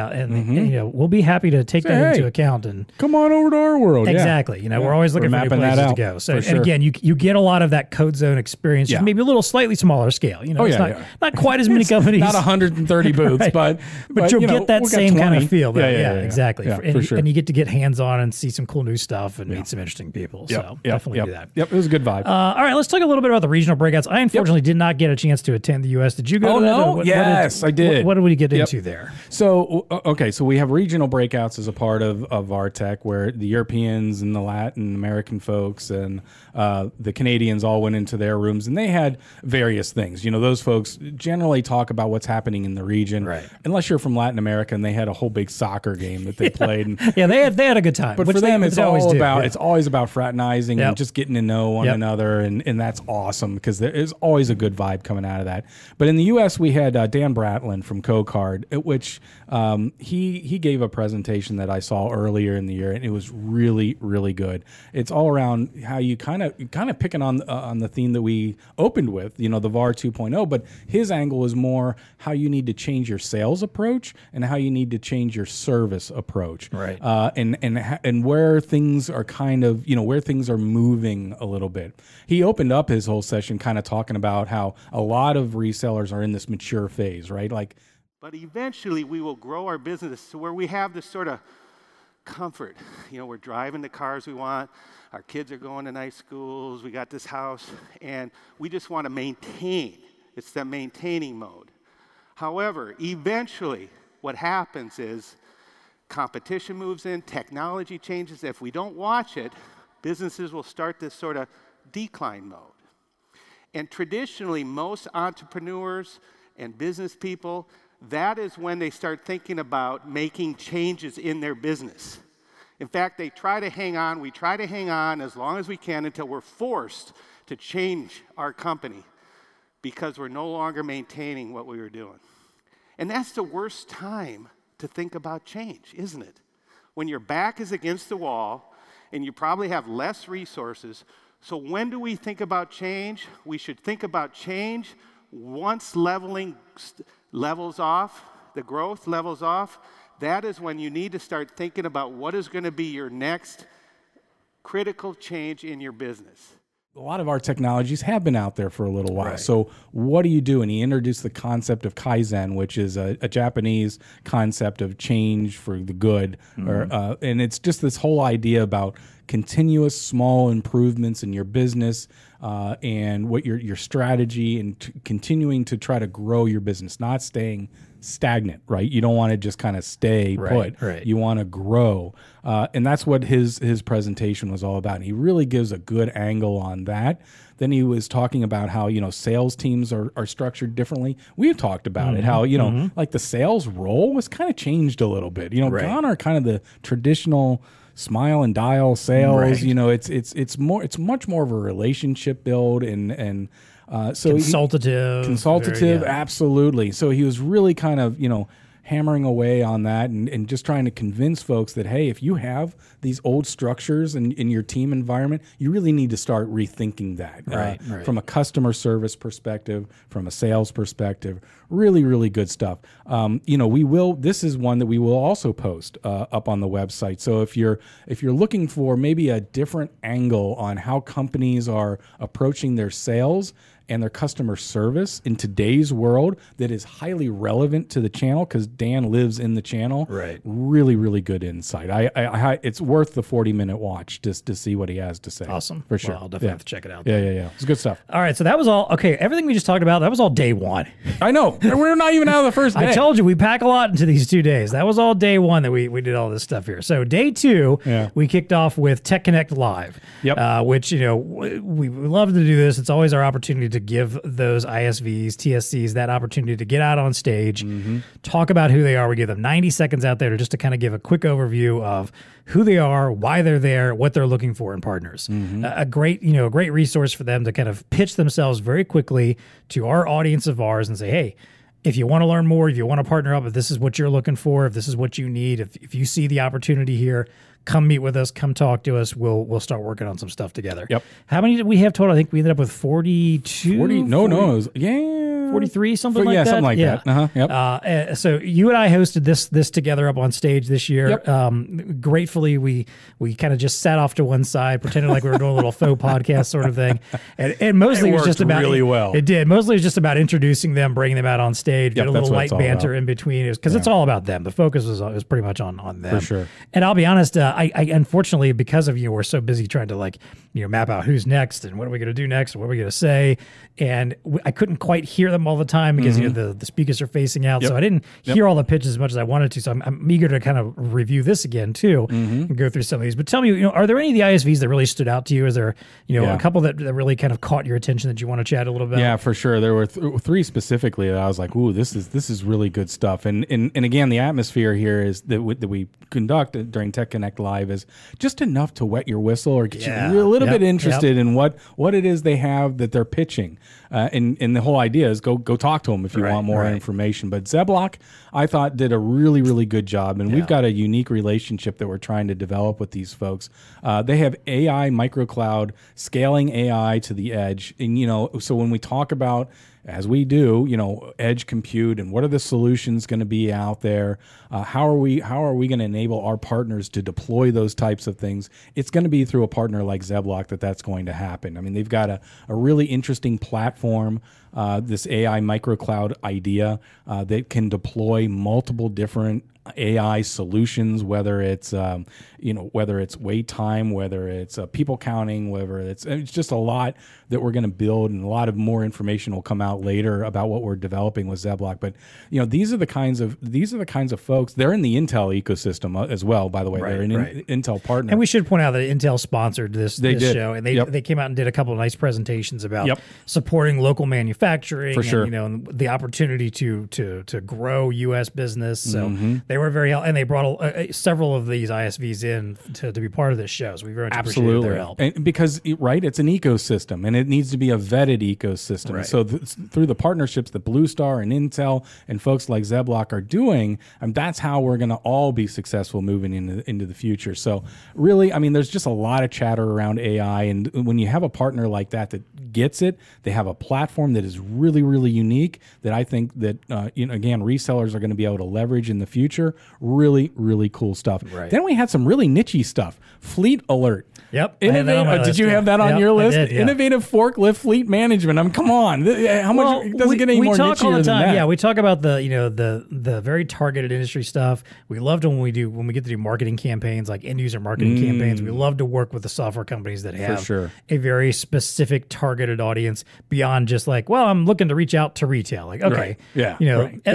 we'll be happy to take that into account, and come on over to our world. Exactly. We're always looking for new places to go. So again, you get a lot of that Code Zone experience, maybe a little slightly smaller scale. It's not Not quite as many companies. Not 130 booths, right. but you'll get that same kind of feel. Yeah, exactly. Yeah, for sure. And you get to get hands-on and see some cool new stuff and meet some interesting people. So definitely do that. It was a good vibe. All right, let's talk a little bit about the regional breakouts. I unfortunately did not get a chance to attend the U.S. Did you go to that? Oh, no? Yes, I did. What did we get into there? So, okay, so we have regional breakouts as a part of Vartech, where the Europeans and the Latin American folks and the Canadians all went into their rooms, and they had various things. You know, those folks generally talk about what's happening in the region, right? Unless you're from Latin America, and they had a whole big soccer game that they played. And, they had a good time. But for them, it's all about it's always about fraternizing and just getting to know one another, and that's awesome because there is always a good vibe coming out of that. But in the U.S., we had Dan Bratland from CoCard, which he gave a presentation that I saw earlier in the year, and it was really, really good. It's all around how you kind of picking on the theme that we opened with, you know, the VAR 2.0, but his angle is more how you need to change your sales approach and how you need to change your service approach, right? And where things are kind of, you know, where things are moving a little bit. He opened up his whole session kind of talking about how a lot of resellers are in this mature phase, right? Like, but eventually we will grow our business to where we have this sort of comfort. You know, we're driving the cars we want. Our kids are going to nice schools. We got this house, and we just want to maintain. It's that maintaining mode. However, eventually what happens is competition moves in, technology changes. If we don't watch it, businesses will start this sort of decline mode. And traditionally, most entrepreneurs and business people, that is when they start thinking about making changes in their business. In fact, they try to hang on. We try to hang on as long as we can until we're forced to change our company because we're no longer maintaining what we were doing. And that's the worst time to think about change, isn't it? When your back is against the wall and you probably have less resources. So when do we think about change? We should think about change once leveling levels off, the growth levels off. That is when you need to start thinking about what is going to be your next critical change in your business. A lot of our technologies have been out there for a little while. Right. So what do you do? And he introduced the concept of Kaizen, which is a Japanese concept of change for the good. Mm-hmm. And it's just this whole idea about continuous small improvements in your business and what your strategy and continuing to try to grow your business, not staying stagnant, right? You don't want to just kind of stay put. Right. You want to grow. And that's what his presentation was all about. And he really gives a good angle on that. Then he was talking about how, you know, sales teams are structured differently. We've talked about it, how, you know, like the sales role was kind of changed a little bit. You know, gone are kind of the traditional smile and dial sales. You know, it's much more of a relationship build and so consultative, absolutely. So he was really kind of, you know, hammering away on that and just trying to convince folks that, hey, if you have these old structures in your team environment, you really need to start rethinking that from a customer service perspective, from a sales perspective. Really, really good stuff. You know, this is one that we will also post up on the website. So if you're looking for maybe a different angle on how companies are approaching their sales and their customer service in today's world that is highly relevant to the channel, because Dan lives in the channel. Right. Really, really good insight. I it's worth the 40-minute watch just to see what he has to say. Awesome. For sure. Well, I'll definitely have to check it out. Yeah. It's good stuff. All right, so that was all. Okay, everything we just talked about, that was all day one. I know. We're not even out of the first day. I told you, we pack a lot into these 2 days. That was all day one that we did all this stuff here. So day two, we kicked off with TechConnect Live, which, you know, we love to do this. It's always our opportunity to give those ISVs, TSCs, that opportunity to get out on stage, talk about who they are. We give them 90 seconds out there just to kind of give a quick overview of who they are, why they're there, what they're looking for in partners. A great resource for them to kind of pitch themselves very quickly to our audience of ours and say, hey, if you want to learn more, if you want to partner up, if this is what you're looking for, if this is what you need, if you see the opportunity here, come meet with us, come talk to us. We'll start working on some stuff together. Yep. How many did we have total? I think we ended up with 42. 40? No, it was, 43, something like that. Yeah, something like that. Yep. So you and I hosted this together up on stage this year. Yep. Gratefully, we kind of just sat off to one side, pretended like we were doing a little faux podcast sort of thing. And mostly it was just about... really well. It did. Mostly it was just about introducing them, bringing them out on stage, get a little light banter in between. Because it's all about them. The focus was pretty much on them. For sure. And I'll be honest, I unfortunately, because of you, we're so busy trying to map out who's next and what are we going to do next and what are we going to say. And I couldn't quite hear them all the time because the speakers are facing out. Yep. So I didn't hear all the pitches as much as I wanted to. So I'm eager to kind of review this again too and go through some of these. But tell me, are there any of the ISVs that really stood out to you? Is there, a couple that really kind of caught your attention that you want to chat a little bit? Yeah, for sure. There were three specifically that I was like, ooh, this is really good stuff. And again, the atmosphere here is that we conduct during TechConnect Live is just enough to wet your whistle or get you a little bit interested in what it is they have that they're pitching. And the whole idea is go talk to them if you want more information. But Zeblok, I thought, did a really, really good job. And we've got a unique relationship that we're trying to develop with these folks. They have AI microcloud, scaling AI to the edge. And, so when we talk about, as we do, edge compute and what are the solutions going to be out there? How are we going to enable our partners to deploy those types of things? It's going to be through a partner like Zeblok that's going to happen. I mean, they've got a really interesting platform, this AI microcloud idea that can deploy multiple different AI solutions, whether it's wait time, whether it's people counting, whether it's just a lot that we're going to build, and a lot of more information will come out later about what we're developing with Zeblok. But these are the kinds of folks. They're in the Intel ecosystem as well, by the way. They're Intel partner. And we should point out that Intel sponsored this show, and they came out and did a couple of nice presentations about supporting local manufacturing, for sure, and the opportunity to grow U.S. business. So. Mm-hmm. They were very helpful, and they brought several of these ISVs in to be part of this show. So we very much appreciated their help. And because, it's an ecosystem, and it needs to be a vetted ecosystem. Right. So through the partnerships that Blue Star and Intel and folks like Zeblok are doing, that's how we're going to all be successful moving into the future. So really, there's just a lot of chatter around AI, and when you have a partner like that gets it, they have a platform that is really, really unique that I think that, again, resellers are going to be able to leverage in the future. Really, really cool stuff. Right. Then we had some really niche-y stuff. Fleet Alert. Yep. Did you have that on your list? Did, yeah. Innovative forklift fleet management. Come on. How much does it get any more niche than that? Yeah, we talk about the very targeted industry stuff. We loved when we get to do marketing campaigns, like end user marketing campaigns. We love to work with the software companies that have a very specific targeted audience beyond just like, well, I'm looking to reach out to retail. Like, okay,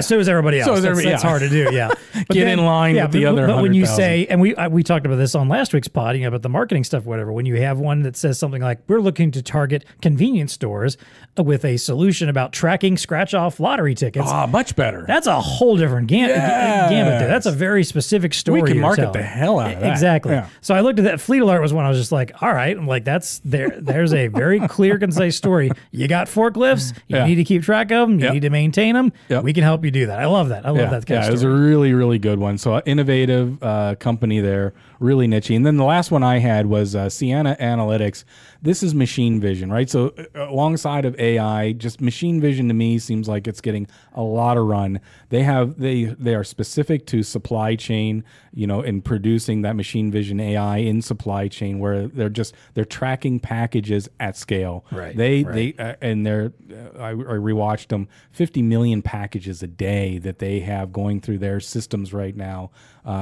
so is everybody else. So is everybody else. That's hard to do. Yeah. But in line with the other. But when you say, and we talked about this on last week's pod, about the marketing stuff, whatever. When you have one that says something like, "We're looking to target convenience stores with a solution about tracking scratch-off lottery tickets," much better. That's a whole different gambit there. That's a very specific story. We can market the hell out of that. Exactly. Yeah. So I looked at that. Fleet Alert was one I was just like, all right, that's there. There's a very clear, concise story. You got forklifts. You need to keep track of them. You need to maintain them. Yep. We can help you do that. I love that. I love that kind of story. It was a really, really good one. So an innovative company there, really niche. And then the last one I had was Sienna Analytics. This is machine vision, right? So alongside of AI, just machine vision to me seems like it's getting a lot of run. They are specific to supply chain, in producing that machine vision AI in supply chain, where they're tracking packages at scale. Right. I rewatched them. 50 million packages a day that they have going through their systems right now,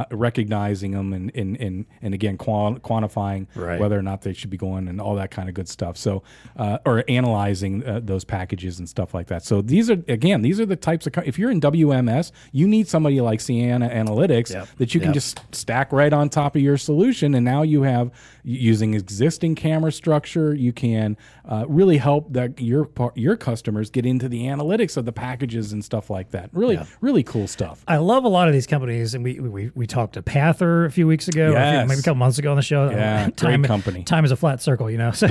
recognizing them and again quantifying whether or not they should be going and all that kind of good stuff. So, or analyzing those packages and stuff like that. So these are the types of, if you're in WMS, you need somebody like Sienna Analytics that you can just stack right on top of your solution. And now you have, using existing camera structure, you can really help that your customers get into the analytics of the packages and stuff like that. Really, really cool stuff. I love a lot of these companies. And we talked to Pather a few weeks ago, maybe a couple months ago on the show. Yeah, great company. Time is a flat circle, So,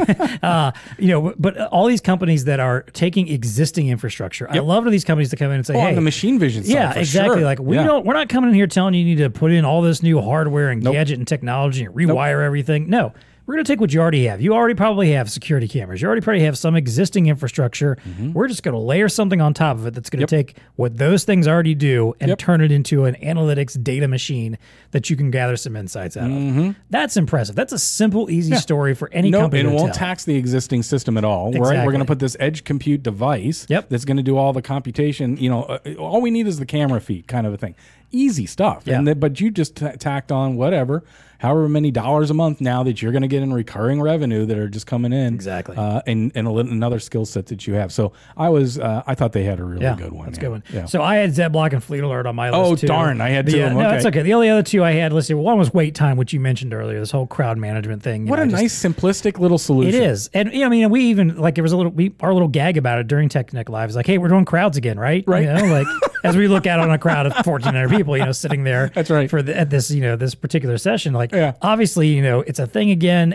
but all these companies that are taking existing infrastructure, I love these companies that come in and say, "Hey, on the machine vision side, sure. Like we're not coming in here telling you need to put in all this new hardware and gadget and technology and rewire everything. No." We're going to take what you already have. You already probably have security cameras. You already probably have some existing infrastructure. Mm-hmm. We're just going to layer something on top of it that's going to take what those things already do and turn it into an analytics data machine that you can gather some insights out of. That's impressive. That's a simple, easy story for any company to tell. No, it won't tax the existing system at all. Exactly. Right? We're going to put this edge compute device that's going to do all the computation. You know, all we need is the camera feed kind of a thing. Easy stuff. Yeah. And but you just tacked on whatever, however many dollars a month now that you're going to get in recurring revenue that are just coming in. Exactly. And another skill set that you have. So I thought they had a really good one. That's a good one. Yeah. So I had Zeblok and Fleet Alert on my list too. Oh, darn. I had two of them. No, that's okay. The only other two I had listed, one was wait time, which you mentioned earlier, this whole crowd management thing. What nice simplistic little solution. It is. And I mean, we even, like, it was our little gag about it during TechConnect Live is like, hey, we're doing crowds again, right? Right. You know, like as we look out on a crowd of 1,400 people, you know, sitting there that's right. At this, you know, this particular session, like obviously, you know, it's a thing again.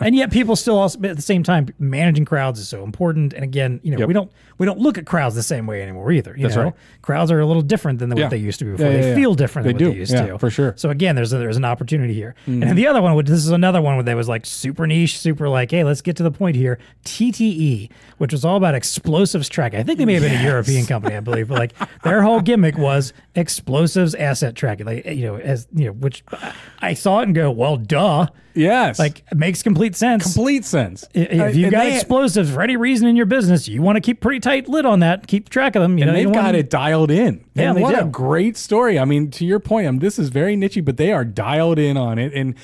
And yet people still also, at the same time, managing crowds is so important. And again, you know, we don't look at crowds the same way anymore either. That's right. Crowds are a little different than what they used to be before. They feel different than what they used to. For sure. So again, there's an opportunity here. Mm-hmm. And then the other one, which this is another one where that was like super niche, super like, hey, let's get to the point here. TTE, which was all about explosives tracking. I think they may have been a European company, I believe, but like their whole gimmick was explosives asset tracking. Like, you know, as you know, which I saw it and go, well, duh. Yes. Like, it makes complete sense. If you got explosives for any reason in your business, you want to keep pretty tight lid on that, keep track of them. You know, they've got it dialed in. Yeah, and what a great story. I mean, to your point, this is very niche-y, but they are dialed in on it. And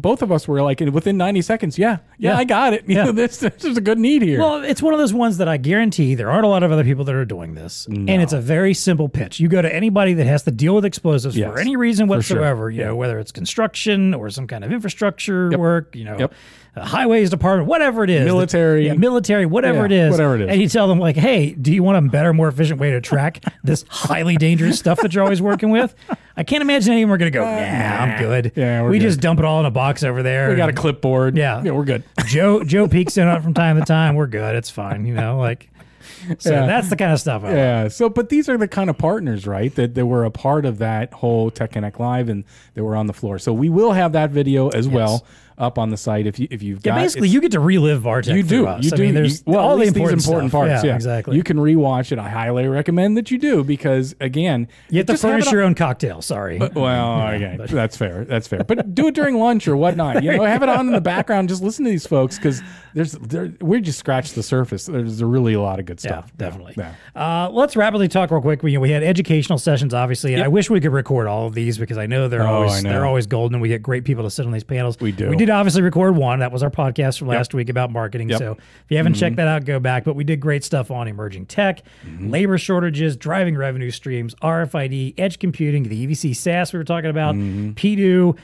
both of us were like, within 90 seconds, I got it. You know, this is a good need here. Well, it's one of those ones that I guarantee there aren't a lot of other people that are doing this. No. And it's a very simple pitch. You go to anybody that has to deal with explosives for any reason whatsoever, you know, whether it's construction or some kind of infrastructure work, you know, highways department, whatever it is. Military, whatever it is. Whatever it is. And you tell them like, hey, do you want a better, more efficient way to track this highly dangerous stuff that you're always working with? I can't imagine anyone going to go, I'm good. Yeah, we just dump it all in a box over there. We got a clipboard. Yeah, we're good. Joe peeks in on it from time to time. We're good. It's fine. You know, like. So that's the kind of stuff. I like. So, but these are the kind of partners, right? That they were a part of that whole TechConnect Live, and they were on the floor. So we will have that video as well up on the site if you've got. Basically, you get to relive Vartech. You do. Us. You do. All the important parts. Yeah, exactly. You can rewatch it. I highly recommend that you do because again, you have to furnish your own cocktail. Sorry. But that's fair. But do it during lunch or whatnot. You know, have it on in the background. Just listen to these folks because we just scratched the surface. There's really a lot of good stuff. Yeah, definitely. Yeah. Let's rapidly talk real quick. We had educational sessions, obviously, and I wish we could record all of these because I know they're always golden. We get great people to sit on these panels. We do. We did obviously record one. That was our podcast from last week about marketing. So if you haven't checked that out, go back. But we did great stuff on emerging tech, labor shortages, driving revenue streams, RFID, edge computing, the EVC SaaS we were talking about, PDU,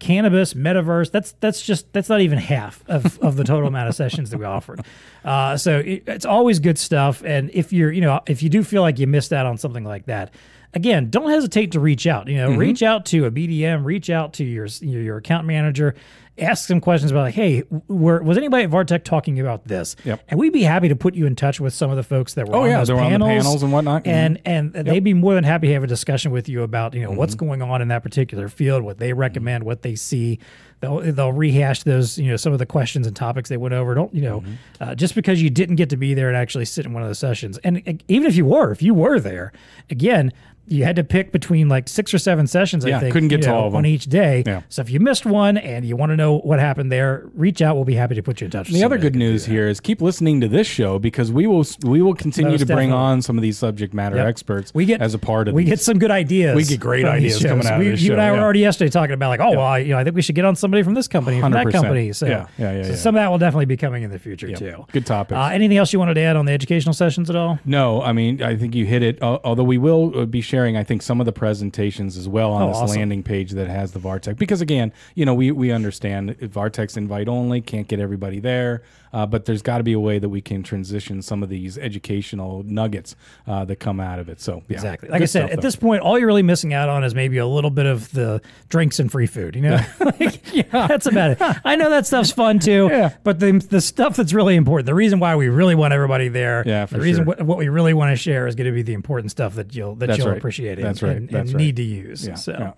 cannabis, metaverse. That's not even half of the total amount of sessions that we offered. So it's always good stuff. And if you do feel like you missed out on something like that, again, don't hesitate to reach out. You know, reach out to a BDM, reach out to your account manager, ask some questions about like, hey, was anybody at Vartech talking about this? Yep. And we'd be happy to put you in touch with some of the folks that were on the panels and whatnot. And they'd be more than happy to have a discussion with you about, you know, what's going on in that particular field, what they recommend, what they see. They'll rehash those, you know, some of the questions and topics they went over. Don't, you know, just because you didn't get to be there and actually sit in one of those sessions. And even if you were there, again, you had to pick between like 6 or 7 sessions, I think. Couldn't get to all of them. On each day. Yeah. So if you missed one and you want to know what happened there, reach out. We'll be happy to put you in touch. The other good news here is keep listening to this show because we will continue to bring on some of these subject matter experts as a part of this. We get some good ideas. We get great ideas coming out of this show. You and I were already yesterday talking about like, I think we should get on somebody from this company, from that company. So, so some of that will definitely be coming in the future too. Good topics. Anything else you wanted to add on the educational sessions at all? No, I mean, I think you hit it, although we will be sharing I think some of the presentations as well on this landing page that has the Vartech because again, you know, we understand Vartech's invite only, can't get everybody there, but there's got to be a way that we can transition some of these educational nuggets that come out of it. So exactly, like I said, at this point, all you're really missing out on is maybe a little bit of the drinks and free food. You know, that's about it. I know that stuff's fun too, but the stuff that's really important, the reason why we really want everybody there, the reason what we really want to share is going to be the important stuff that you'll appreciate. Appreciate it. That's right. Need to use. Yeah. So,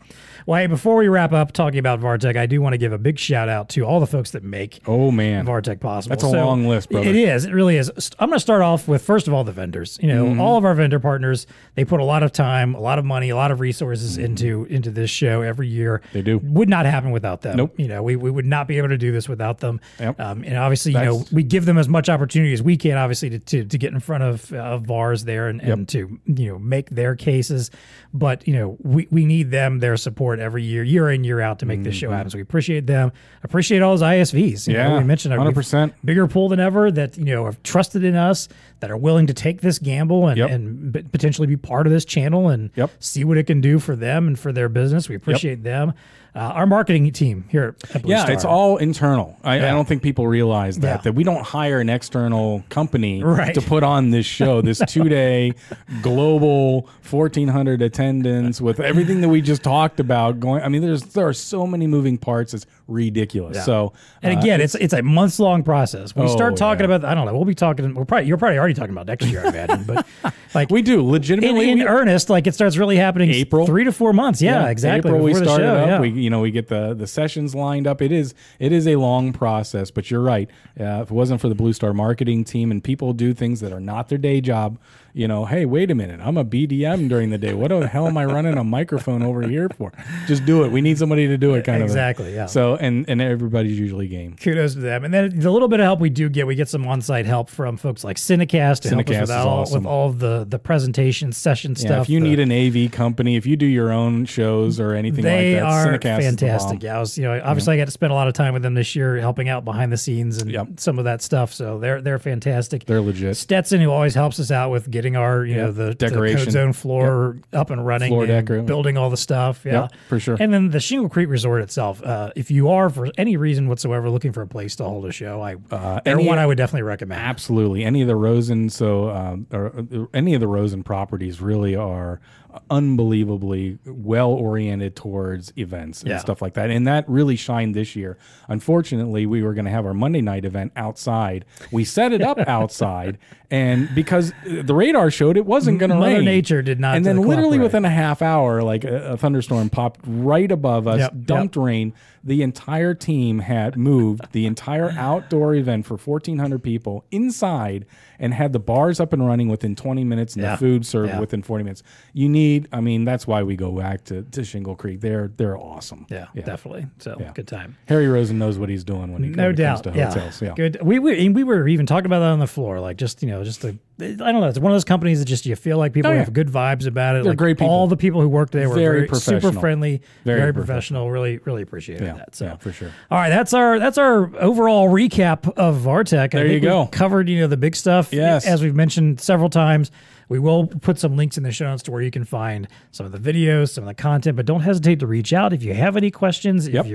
Well, hey, before we wrap up talking about Vartech, I do want to give a big shout out to all the folks that make Vartech possible. That's a long list, brother. It is. It really is. I'm going to start off with, first of all, the vendors. You know, all of our vendor partners, they put a lot of time, a lot of money, a lot of resources into this show every year. They do. Would not happen without them. Nope. You know, we would not be able to do this without them. Yep. And obviously, you know, we give them as much opportunity as we can, obviously, to get in front of VARs there and to, you know, make their cases. But, you know, we need them, their support every year, year in, year out to make this show happen. So we appreciate them. Appreciate all those ISVs. You know, we mentioned 100%. Bigger pool than ever that, you know, have trusted in us, that are willing to take this gamble and potentially be part of this channel and see what it can do for them and for their business. We appreciate them. Our marketing team here at Blue Star. It's all internal. I don't think people realize that we don't hire an external company to put on this show, this two-day global 1,400 attendance with everything that we just talked about going. I mean, there are so many moving parts. It's ridiculous. Yeah. So, and again, it's a months-long process. When we start talking about, I don't know, you're probably already talking about next year, I imagine, but like we do legitimately in earnest, like it starts really happening April, 3 to 4 months. Yeah, exactly. April we started up. Yeah. We get the sessions lined up. It is a long process, but you're right. If it wasn't for the Blue Star marketing team and people do things that are not their day job, you know, hey, wait a minute, I'm a BDM during the day. What the hell am I running a microphone over here for? Just do it. We need somebody to do it kind of. Exactly, yeah. So, and everybody's usually game. Kudos to them. And then the little bit of help we get some on-site help from folks like Cinecast to help us with all the presentation session stuff. Yeah, if you need an AV company, if you do your own shows or anything like that, Cinecast is fantastic. Yeah, I was, you know, obviously I got to spend a lot of time with them this year helping out behind the scenes and some of that stuff. So they're fantastic. They're legit. Stetson, who always helps us out with getting our, you know, the Code Zone floor up and running, and building all the stuff. Yeah, for sure. And then the Shingle Creek Resort itself. If you are for any reason whatsoever looking for a place to hold a show, I would definitely recommend. Absolutely, any of the Rosen Rosen properties really are unbelievably well oriented towards events and stuff like that, and that really shined this year. Unfortunately, we were going to have our Monday night event outside. We set it up outside, and because the radar showed it wasn't going to rain, Mother Nature did not. And then literally within a half hour, like a thunderstorm popped right above us, dumped rain. The entire team had moved the entire outdoor event for 1,400 people inside and had the bars up and running within 20 minutes and the food served within 40 minutes. That's why we go back to Shingle Creek. They're awesome. Yeah, definitely. So good time. Harry Rosen knows what he's doing when he comes to hotels. Yeah. Good. We were even talking about that on the floor, like I don't know. It's one of those companies that just you feel like people have good vibes about it. They're like great people. All the people who worked there were very super friendly, very professional. Really, really appreciated that. So for sure. All right, that's our overall recap of Vartech. There you go. Covered the big stuff. Yes, as we've mentioned several times. We will put some links in the show notes to where you can find some of the videos, some of the content, but don't hesitate to reach out if you have any questions. If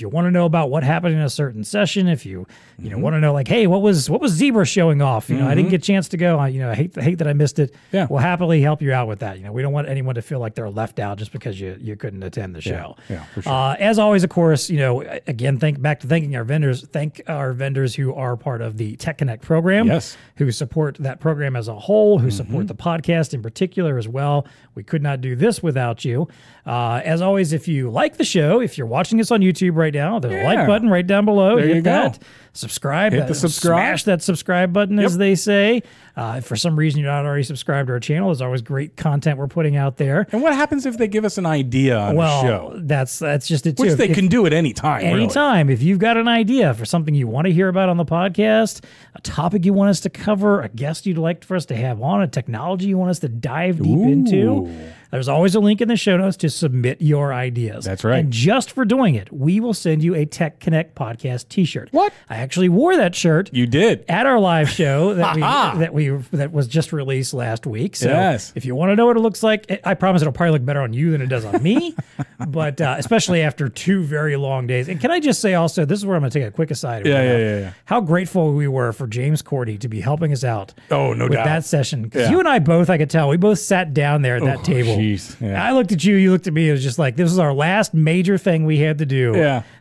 you want to know about what happened in a certain session, if you know, want to know like, hey, what was Zebra showing off? You know, I didn't get a chance to go. I hate that I missed it. Yeah. We'll happily help you out with that. You know, we don't want anyone to feel like they're left out just because you couldn't attend the show. Yeah, for sure. As always, of course, you know, again, thanking our vendors. Thank our vendors who are part of the TechConnect program. Yes. Who support that program as a whole. Who support the podcast in particular as well. We could not do this without you. As always, if you like the show, if you're watching us on YouTube right now, there's a like button right down below. There you go. Subscribe. Hit the subscribe. Smash that subscribe button, as they say. If for some reason you're not already subscribed to our channel, there's always great content we're putting out there. And what happens if they give us an idea on the show? Well, that's just it, too. Which they can do at any time, really. Any time. If you've got an idea for something you want to hear about on the podcast, a topic you want us to cover, a guest you'd like for us to have on, a technology you want us to dive deep into... There's always a link in the show notes to submit your ideas. That's right. And just for doing it, we will send you a TechConnect podcast T-shirt. What? I actually wore that shirt. You did. At our live show that was just released last week. So if you want to know what it looks like, I promise it'll probably look better on you than it does on me, but especially after two very long days. And can I just say also, this is where I'm going to take a quick aside. How grateful we were for James Cordy to be helping us out. Oh, no doubt. That session. Because you and I both, I could tell, we both sat down there at that table. Yeah. I looked at you, you looked at me, it was just like, this is our last major thing we had to do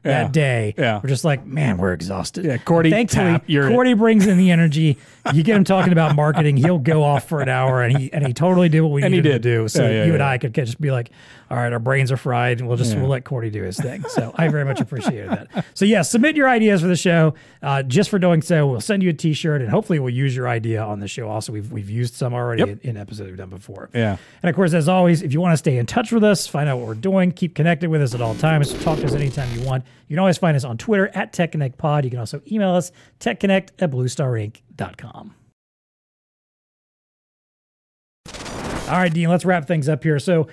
that day. Yeah. We're just like, man, we're exhausted. Yeah, Cordy, Cordy brings in the energy. You get him talking about marketing, he'll go off for an hour, and he totally did what we needed to do. So you and I could just be like, all right, our brains are fried, and we'll let Cordy do his thing. So I very much appreciated that. So yeah, submit your ideas for the show. Just for doing so, we'll send you a t-shirt, and hopefully we'll use your idea on the show. Also, we've used some already in episodes we've done before. Yeah. And of course, as always, if you want to stay in touch with us, find out what we're doing, keep connected with us at all times, talk to us anytime you want. You can always find us on Twitter at TechConnectPod. You can also email us, techconnect@bluestarinc.com. All right, Dean, let's wrap things up here. So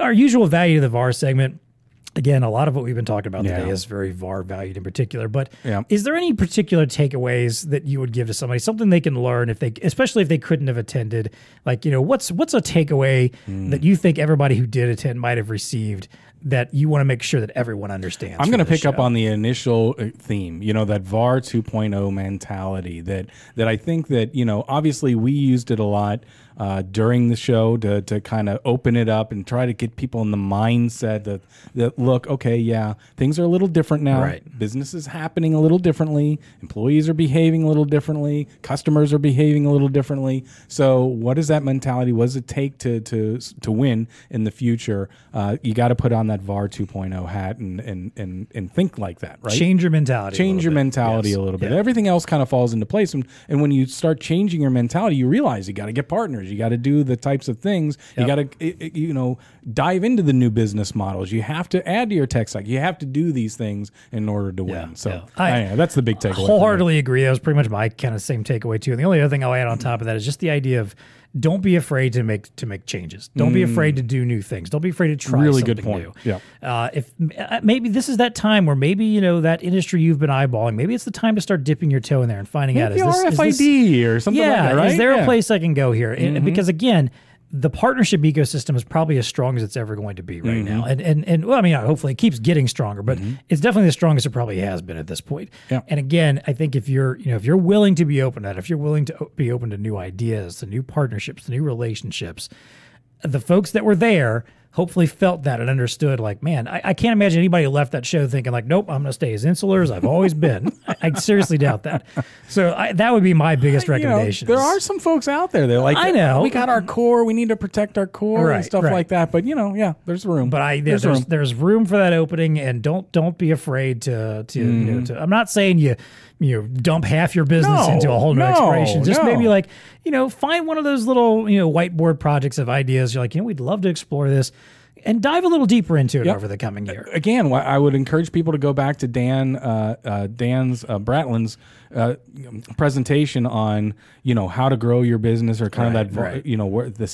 our usual value to the VAR segment, again, a lot of what we've been talking about today is very VAR valued in particular, but is there any particular takeaways that you would give to somebody, something they can learn, if they, especially if they couldn't have attended? Like, what's a takeaway that you think everybody who did attend might have received that you want to make sure that everyone understands? I'm going to pick up on the initial theme, that VAR 2.0 mentality that I think that, obviously we used it a lot during the show to kind of open it up and try to get people in the mindset that look, okay, yeah, things are a little different now. Right. Business is happening a little differently. Employees are behaving a little differently. Customers are behaving a little differently. So what is that mentality? What does it take to win in the future? You got to put on that VAR 2.0 hat and think like that, right? Change your mentality. Change your mentality a little bit. Everything else kind of falls into place. And when you start changing your mentality, you realize you got to get partners. You got to do the types of things. Yep. You got to, dive into the new business models. You have to add to your tech stack. You have to do these things in order to win. So that's the big takeaway. I wholeheartedly agree. That was pretty much my kind of same takeaway too. And the only other thing I'll add on top of that is just the idea of don't be afraid to make changes. Don't be afraid to do new things. Don't be afraid to try something new. Yeah. If maybe this is that time where maybe that industry you've been eyeballing, maybe it's the time to start dipping your toe in there and finding out is this RFID or something like that, right? Is there a place I can go here? Mm-hmm. Because again, the partnership ecosystem is probably as strong as it's ever going to be right now. And well, hopefully it keeps getting stronger, but it's definitely the strongest it probably has been at this point. Yeah. And again, I think if you're, if you're willing to be open to that, if you're willing to be open to new ideas, to new partnerships, to new relationships, the folks that were there hopefully felt that and understood, like, man, I can't imagine anybody who left that show thinking like, nope, I'm going to stay as insular as I've always been. I seriously doubt that. So that would be my biggest recommendation. There are some folks out there that are like, I know, we got our core, we need to protect our core and stuff like that. But there's room. But there's room for that opening, and don't be afraid to I'm not saying you dump half your business into a whole new exploration. Just maybe like, find one of those little, whiteboard projects of ideas. You're like, we'd love to explore this. And dive a little deeper into it over the coming year. Again, I would encourage people to go back to Dan Bratland's presentation on how to grow your business, or kind of that the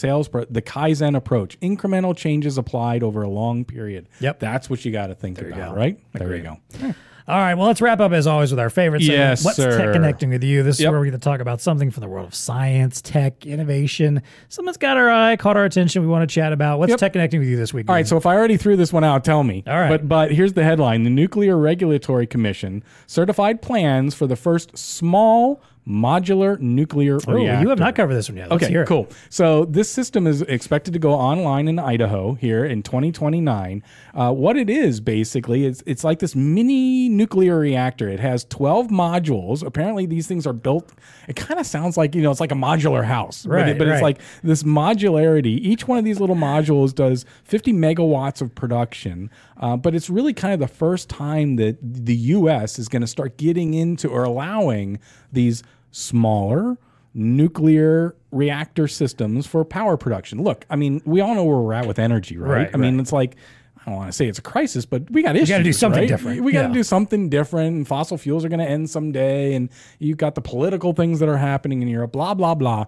the Kaizen approach, incremental changes applied over a long period. Yep, that's what you got to think about. Right there, you go. Yeah. All right, well, let's wrap up, as always, with our favorite segment. Yes, What's Tech Connecting with You? This is where we're going to talk about something from the world of science, tech, innovation. Someone's got our eye, caught our attention, we want to chat about. What's Tech Connecting with You this week? All right, so if I already threw this one out, tell me. All right. But here's the headline. The Nuclear Regulatory Commission certified plans for the first small modular nuclear reactor. You have not covered this one yet. Let's hear it. Cool. So this system is expected to go online in Idaho here in 2029. What it is basically, it's like this mini nuclear reactor. It has 12 modules. Apparently these things are built. It kind of sounds like, it's like a modular house, but it's like this modularity. Each one of these little modules does 50 megawatts of production. But it's really kind of the first time that the U.S. is going to start getting into or allowing these smaller nuclear reactor systems for power production. Look, we all know where we're at with energy, right? It's like, I don't want to say it's a crisis, but we got issues. We got to do something different. We got to do something different, and fossil fuels are going to end someday, and you've got the political things that are happening in Europe, blah, blah, blah,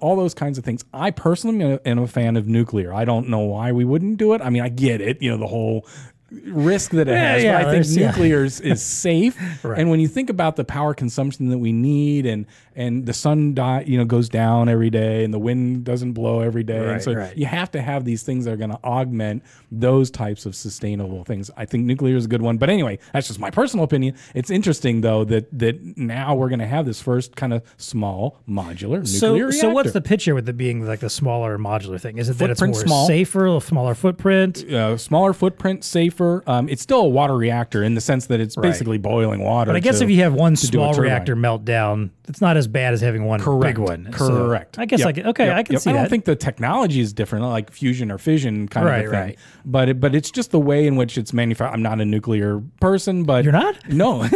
all those kinds of things. I personally am a fan of nuclear. I don't know why we wouldn't do it. I get it, the whole risk that it has, but I think nuclear is safe. And when you think about the power consumption that we need, and the sun goes down every day, and the wind doesn't blow every day, and so you have to have these things that are going to augment those types of sustainable things. I think nuclear is a good one, but anyway, that's just my personal opinion. It's interesting though that now we're going to have this first kind of small modular nuclear reactor. So what's the picture with it being like the smaller modular thing? Is it that it's more safer, a smaller footprint, safer? transfer. It's still a water reactor in the sense that it's basically boiling water. But I guess if you have one small reactor melt down, it's not as bad as having one big one. Correct. So I guess I can see that. I don't think the technology is different, like fusion or fission kind of a thing. Right. But it's just the way in which it's manufactured. I'm not a nuclear person, but you're not? No.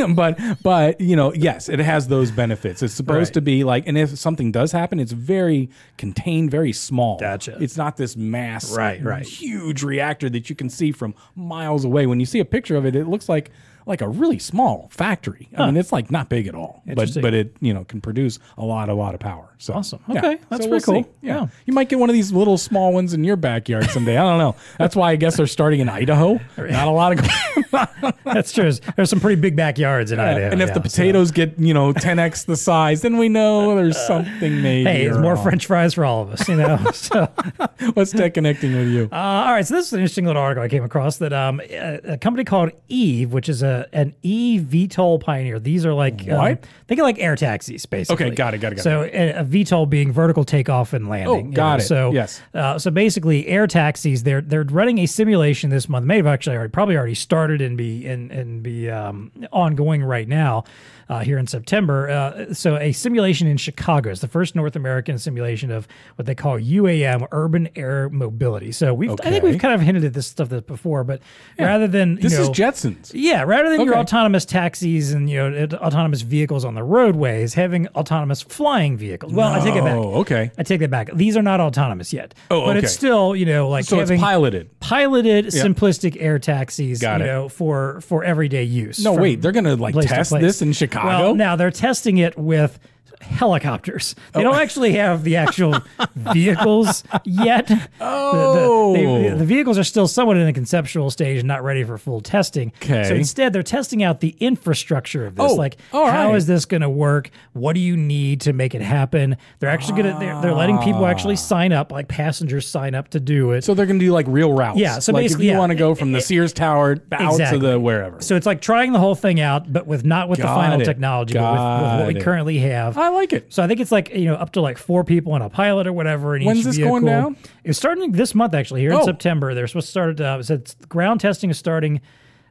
but you know, yes, it has those benefits. It's supposed to be like, and if something does happen, it's very contained, very small. Gotcha. It's not this mass huge reactor that you can see from miles away. When you see a picture of it, it looks like a really small factory. Huh. I mean, it's like not big at all, but it, you know, can produce a lot of power. So awesome. Okay. Yeah. That's pretty cool. Yeah. You might get one of these little small ones in your backyard someday. I don't know. That's why I guess they're starting in Idaho. Not a lot of. That's true. There's some pretty big backyards in Idaho. And if the potatoes get, you know, 10x the size, then we know there's something maybe. Hey, it's more French fries for all of us, you know? So what's tech connecting with you? All right. So this is an interesting little article I came across that a company called EVE, which is an eVTOL pioneer. These are like, think of like air taxis, basically. Okay, got it. So a VTOL being vertical takeoff and landing. Oh, got it. So, yes. So basically air taxis, they're running a simulation this month. May have actually already started and be ongoing right now here in September. So a simulation in Chicago. It's the first North American simulation of what they call UAM, urban air mobility. So I think we've kind of hinted at this stuff before, but rather than... This is Jetsons. Yeah, rather than your autonomous taxis and, you know, autonomous vehicles on the roadways, having autonomous flying vehicles. Well, I take it back. Oh, okay. I take that back. These are not autonomous yet. Oh, okay. But it's still, you know, like it's piloted. Piloted simplistic air taxis, for everyday use. No, wait, they're going to like test this in Chicago? Well, now they're testing it with helicopters. They don't actually have the actual vehicles yet. The vehicles are still somewhat in a conceptual stage and not ready for full testing. Okay. So instead, they're testing out the infrastructure of this. How is this going to work? What do you need to make it happen? They're actually going to. They're letting people actually sign up, like passengers sign up to do it. So they're going to do like real routes. Yeah. So like basically, if you want to go from the Sears Tower out to the wherever. So it's like trying the whole thing out, but not with the final technology, but with what we currently have. I like it. So I think it's like, you know, up to like 4 people and a pilot or whatever. And when's this going down? It's starting this month, actually, in September. They're supposed to start it said ground testing is starting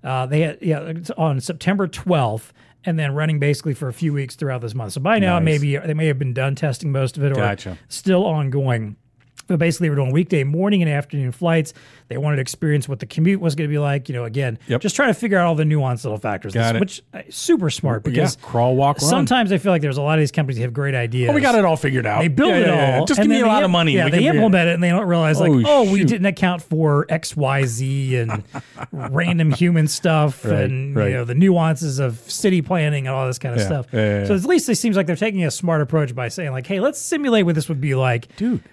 it's on September 12th and then running basically for a few weeks throughout this month. So by now, maybe they may have been done testing most of it or still ongoing. But basically, we're doing weekday morning and afternoon flights. They wanted to experience what the commute was going to be like. You know, again, just trying to figure out all the nuanced little factors, which is super smart because crawl, walk, run. Sometimes I feel like there's a lot of these companies that have great ideas. Oh, we got it all figured out. They build it all. Just give me a lot of money. Yeah, they implement it and they don't realize we didn't account for X, Y, Z and random human stuff you know, the nuances of city planning and all this kind of stuff. Yeah. So at least it seems like they're taking a smart approach by saying like, hey, let's simulate what this would be like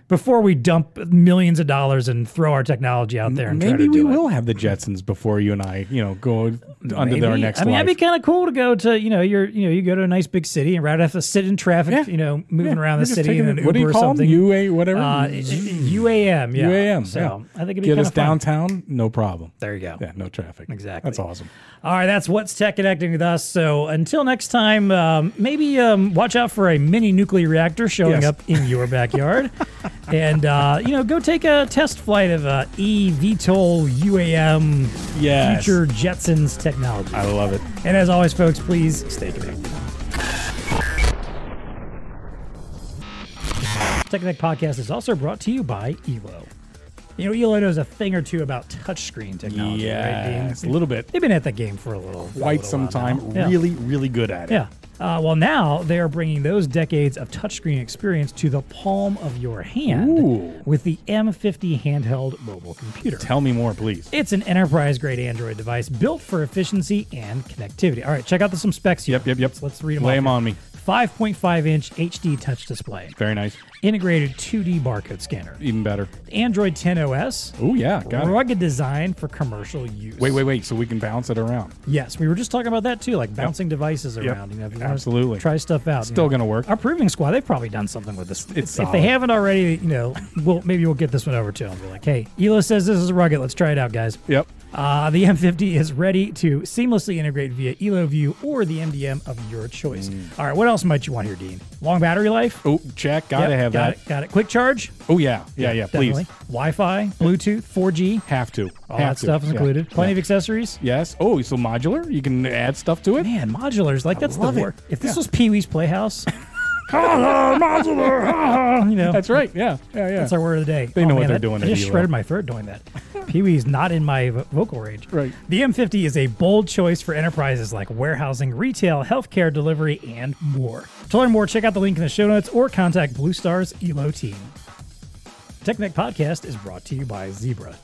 before we dump millions of dollars and throw our technology out there. And maybe we will have the Jetsons before you and I, you know, go under our next life. I mean, that'd be kind of cool to go to, you know, you go to a nice big city and rather have to sit in traffic, you know, moving around the city in an Uber or something. What do you call them? Whatever? UAM, yeah. UAM, so I think it'd be kind of fun. Get us downtown, no problem. There you go. Yeah, no traffic. Exactly. That's awesome. All right, that's what's tech connecting with us. So until next time, maybe watch out for a mini nuclear reactor showing up in your backyard. And, you know, go take a test flight of eVTOL UAM future Jetsons technology. I love it. And as always, folks, please stay connected. TechConnect Podcast is also brought to you by Elo. You know, Elo knows a thing or two about touchscreen technology. Yeah, right, a little bit. They've been at that game for quite some time. Yeah. Really, really good at it. Yeah. Well, now they are bringing those decades of touchscreen experience to the palm of your hand with the M50 handheld mobile computer. Tell me more, please. It's an enterprise-grade Android device built for efficiency and connectivity. All right, check out some specs here. Yep. So let's read them. Lay them on me. 5.5-inch HD touch display. Very nice. Integrated 2D barcode scanner. Even better. Android 10 OS. Oh, yeah. Got it. Rugged design for commercial use. Wait. So we can bounce it around. Yes. We were just talking about that, too, like bouncing devices around. You know, absolutely. Try stuff out. Still going to work. Our Proving Squad, they've probably done something with this. If they haven't already, you know, maybe we'll get this one over to them. We're like, hey, Elo says this is rugged. Let's try it out, guys. Yep. The M50 is ready to seamlessly integrate via Elo View or the MDM of your choice. All right. What else might you want here, Dean? Long battery life? Oh, check. Got to have have got that. Got it. Quick charge? Oh, yeah, definitely. Please. Wi-Fi, Bluetooth, 4G. Have to. All have that to. Stuff is included. Yeah. Plenty of accessories. Yes. Oh, so modular? You can add stuff to it? Man, modulars. Like, that's the word. If this was Pee-wee's Playhouse... modular, you know. That's right. Yeah. That's our word of the day. They know what they're doing. I just shredded my throat doing that. Pee-wee's not in my vocal range. Right. The M50 is a bold choice for enterprises like warehousing, retail, healthcare, delivery, and more. To learn more, check out the link in the show notes or contact Blue Star's Elo team. TechConnect Podcast is brought to you by Zebra.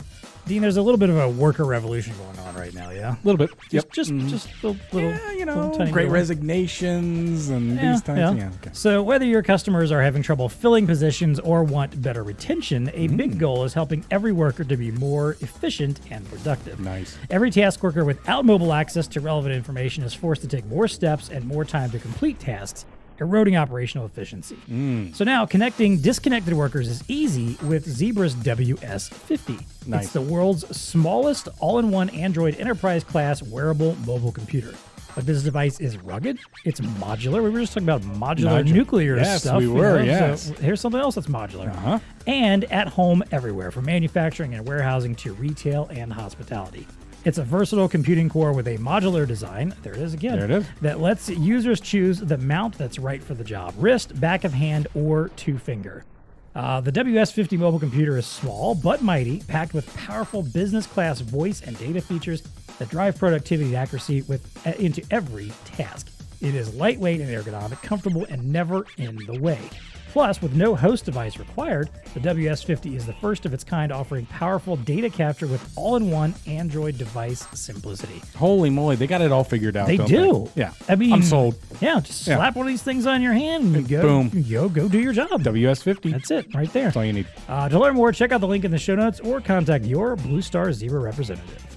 Dean, there's a little bit of a worker revolution going on right now, yeah? A little bit. Yep. Just a little, you know, great resignations and these times. Yeah. Okay. So whether your customers are having trouble filling positions or want better retention, a big goal is helping every worker to be more efficient and productive. Nice. Every task worker without mobile access to relevant information is forced to take more steps and more time to complete tasks, eroding operational efficiency. So now connecting disconnected workers is easy with Zebra's WS50. Nice. It's the world's smallest all-in-one Android enterprise-class wearable mobile computer. But this device is rugged. It's modular. We were just talking about modular nuclear stuff. Yes, we were, So here's something else that's modular. Uh-huh. And at home everywhere, from manufacturing and warehousing to retail and hospitality. It's a versatile computing core with a modular design, that lets users choose the mount that's right for the job, wrist, back of hand, or two-finger. The WS50 mobile computer is small but mighty, packed with powerful business-class voice and data features that drive productivity and accuracy into every task. It is lightweight and ergonomic, comfortable, and never in the way. Plus, with no host device required, the WS50 is the first of its kind, offering powerful data capture with all-in-one Android device simplicity. Holy moly, they got it all figured out. They do. Yeah, I mean, I'm sold. Yeah, just slap one of these things on your hand and you go. Boom. Go do your job. WS50. That's it, right there. That's all you need. To learn more, check out the link in the show notes or contact your Blue Star Zebra representative.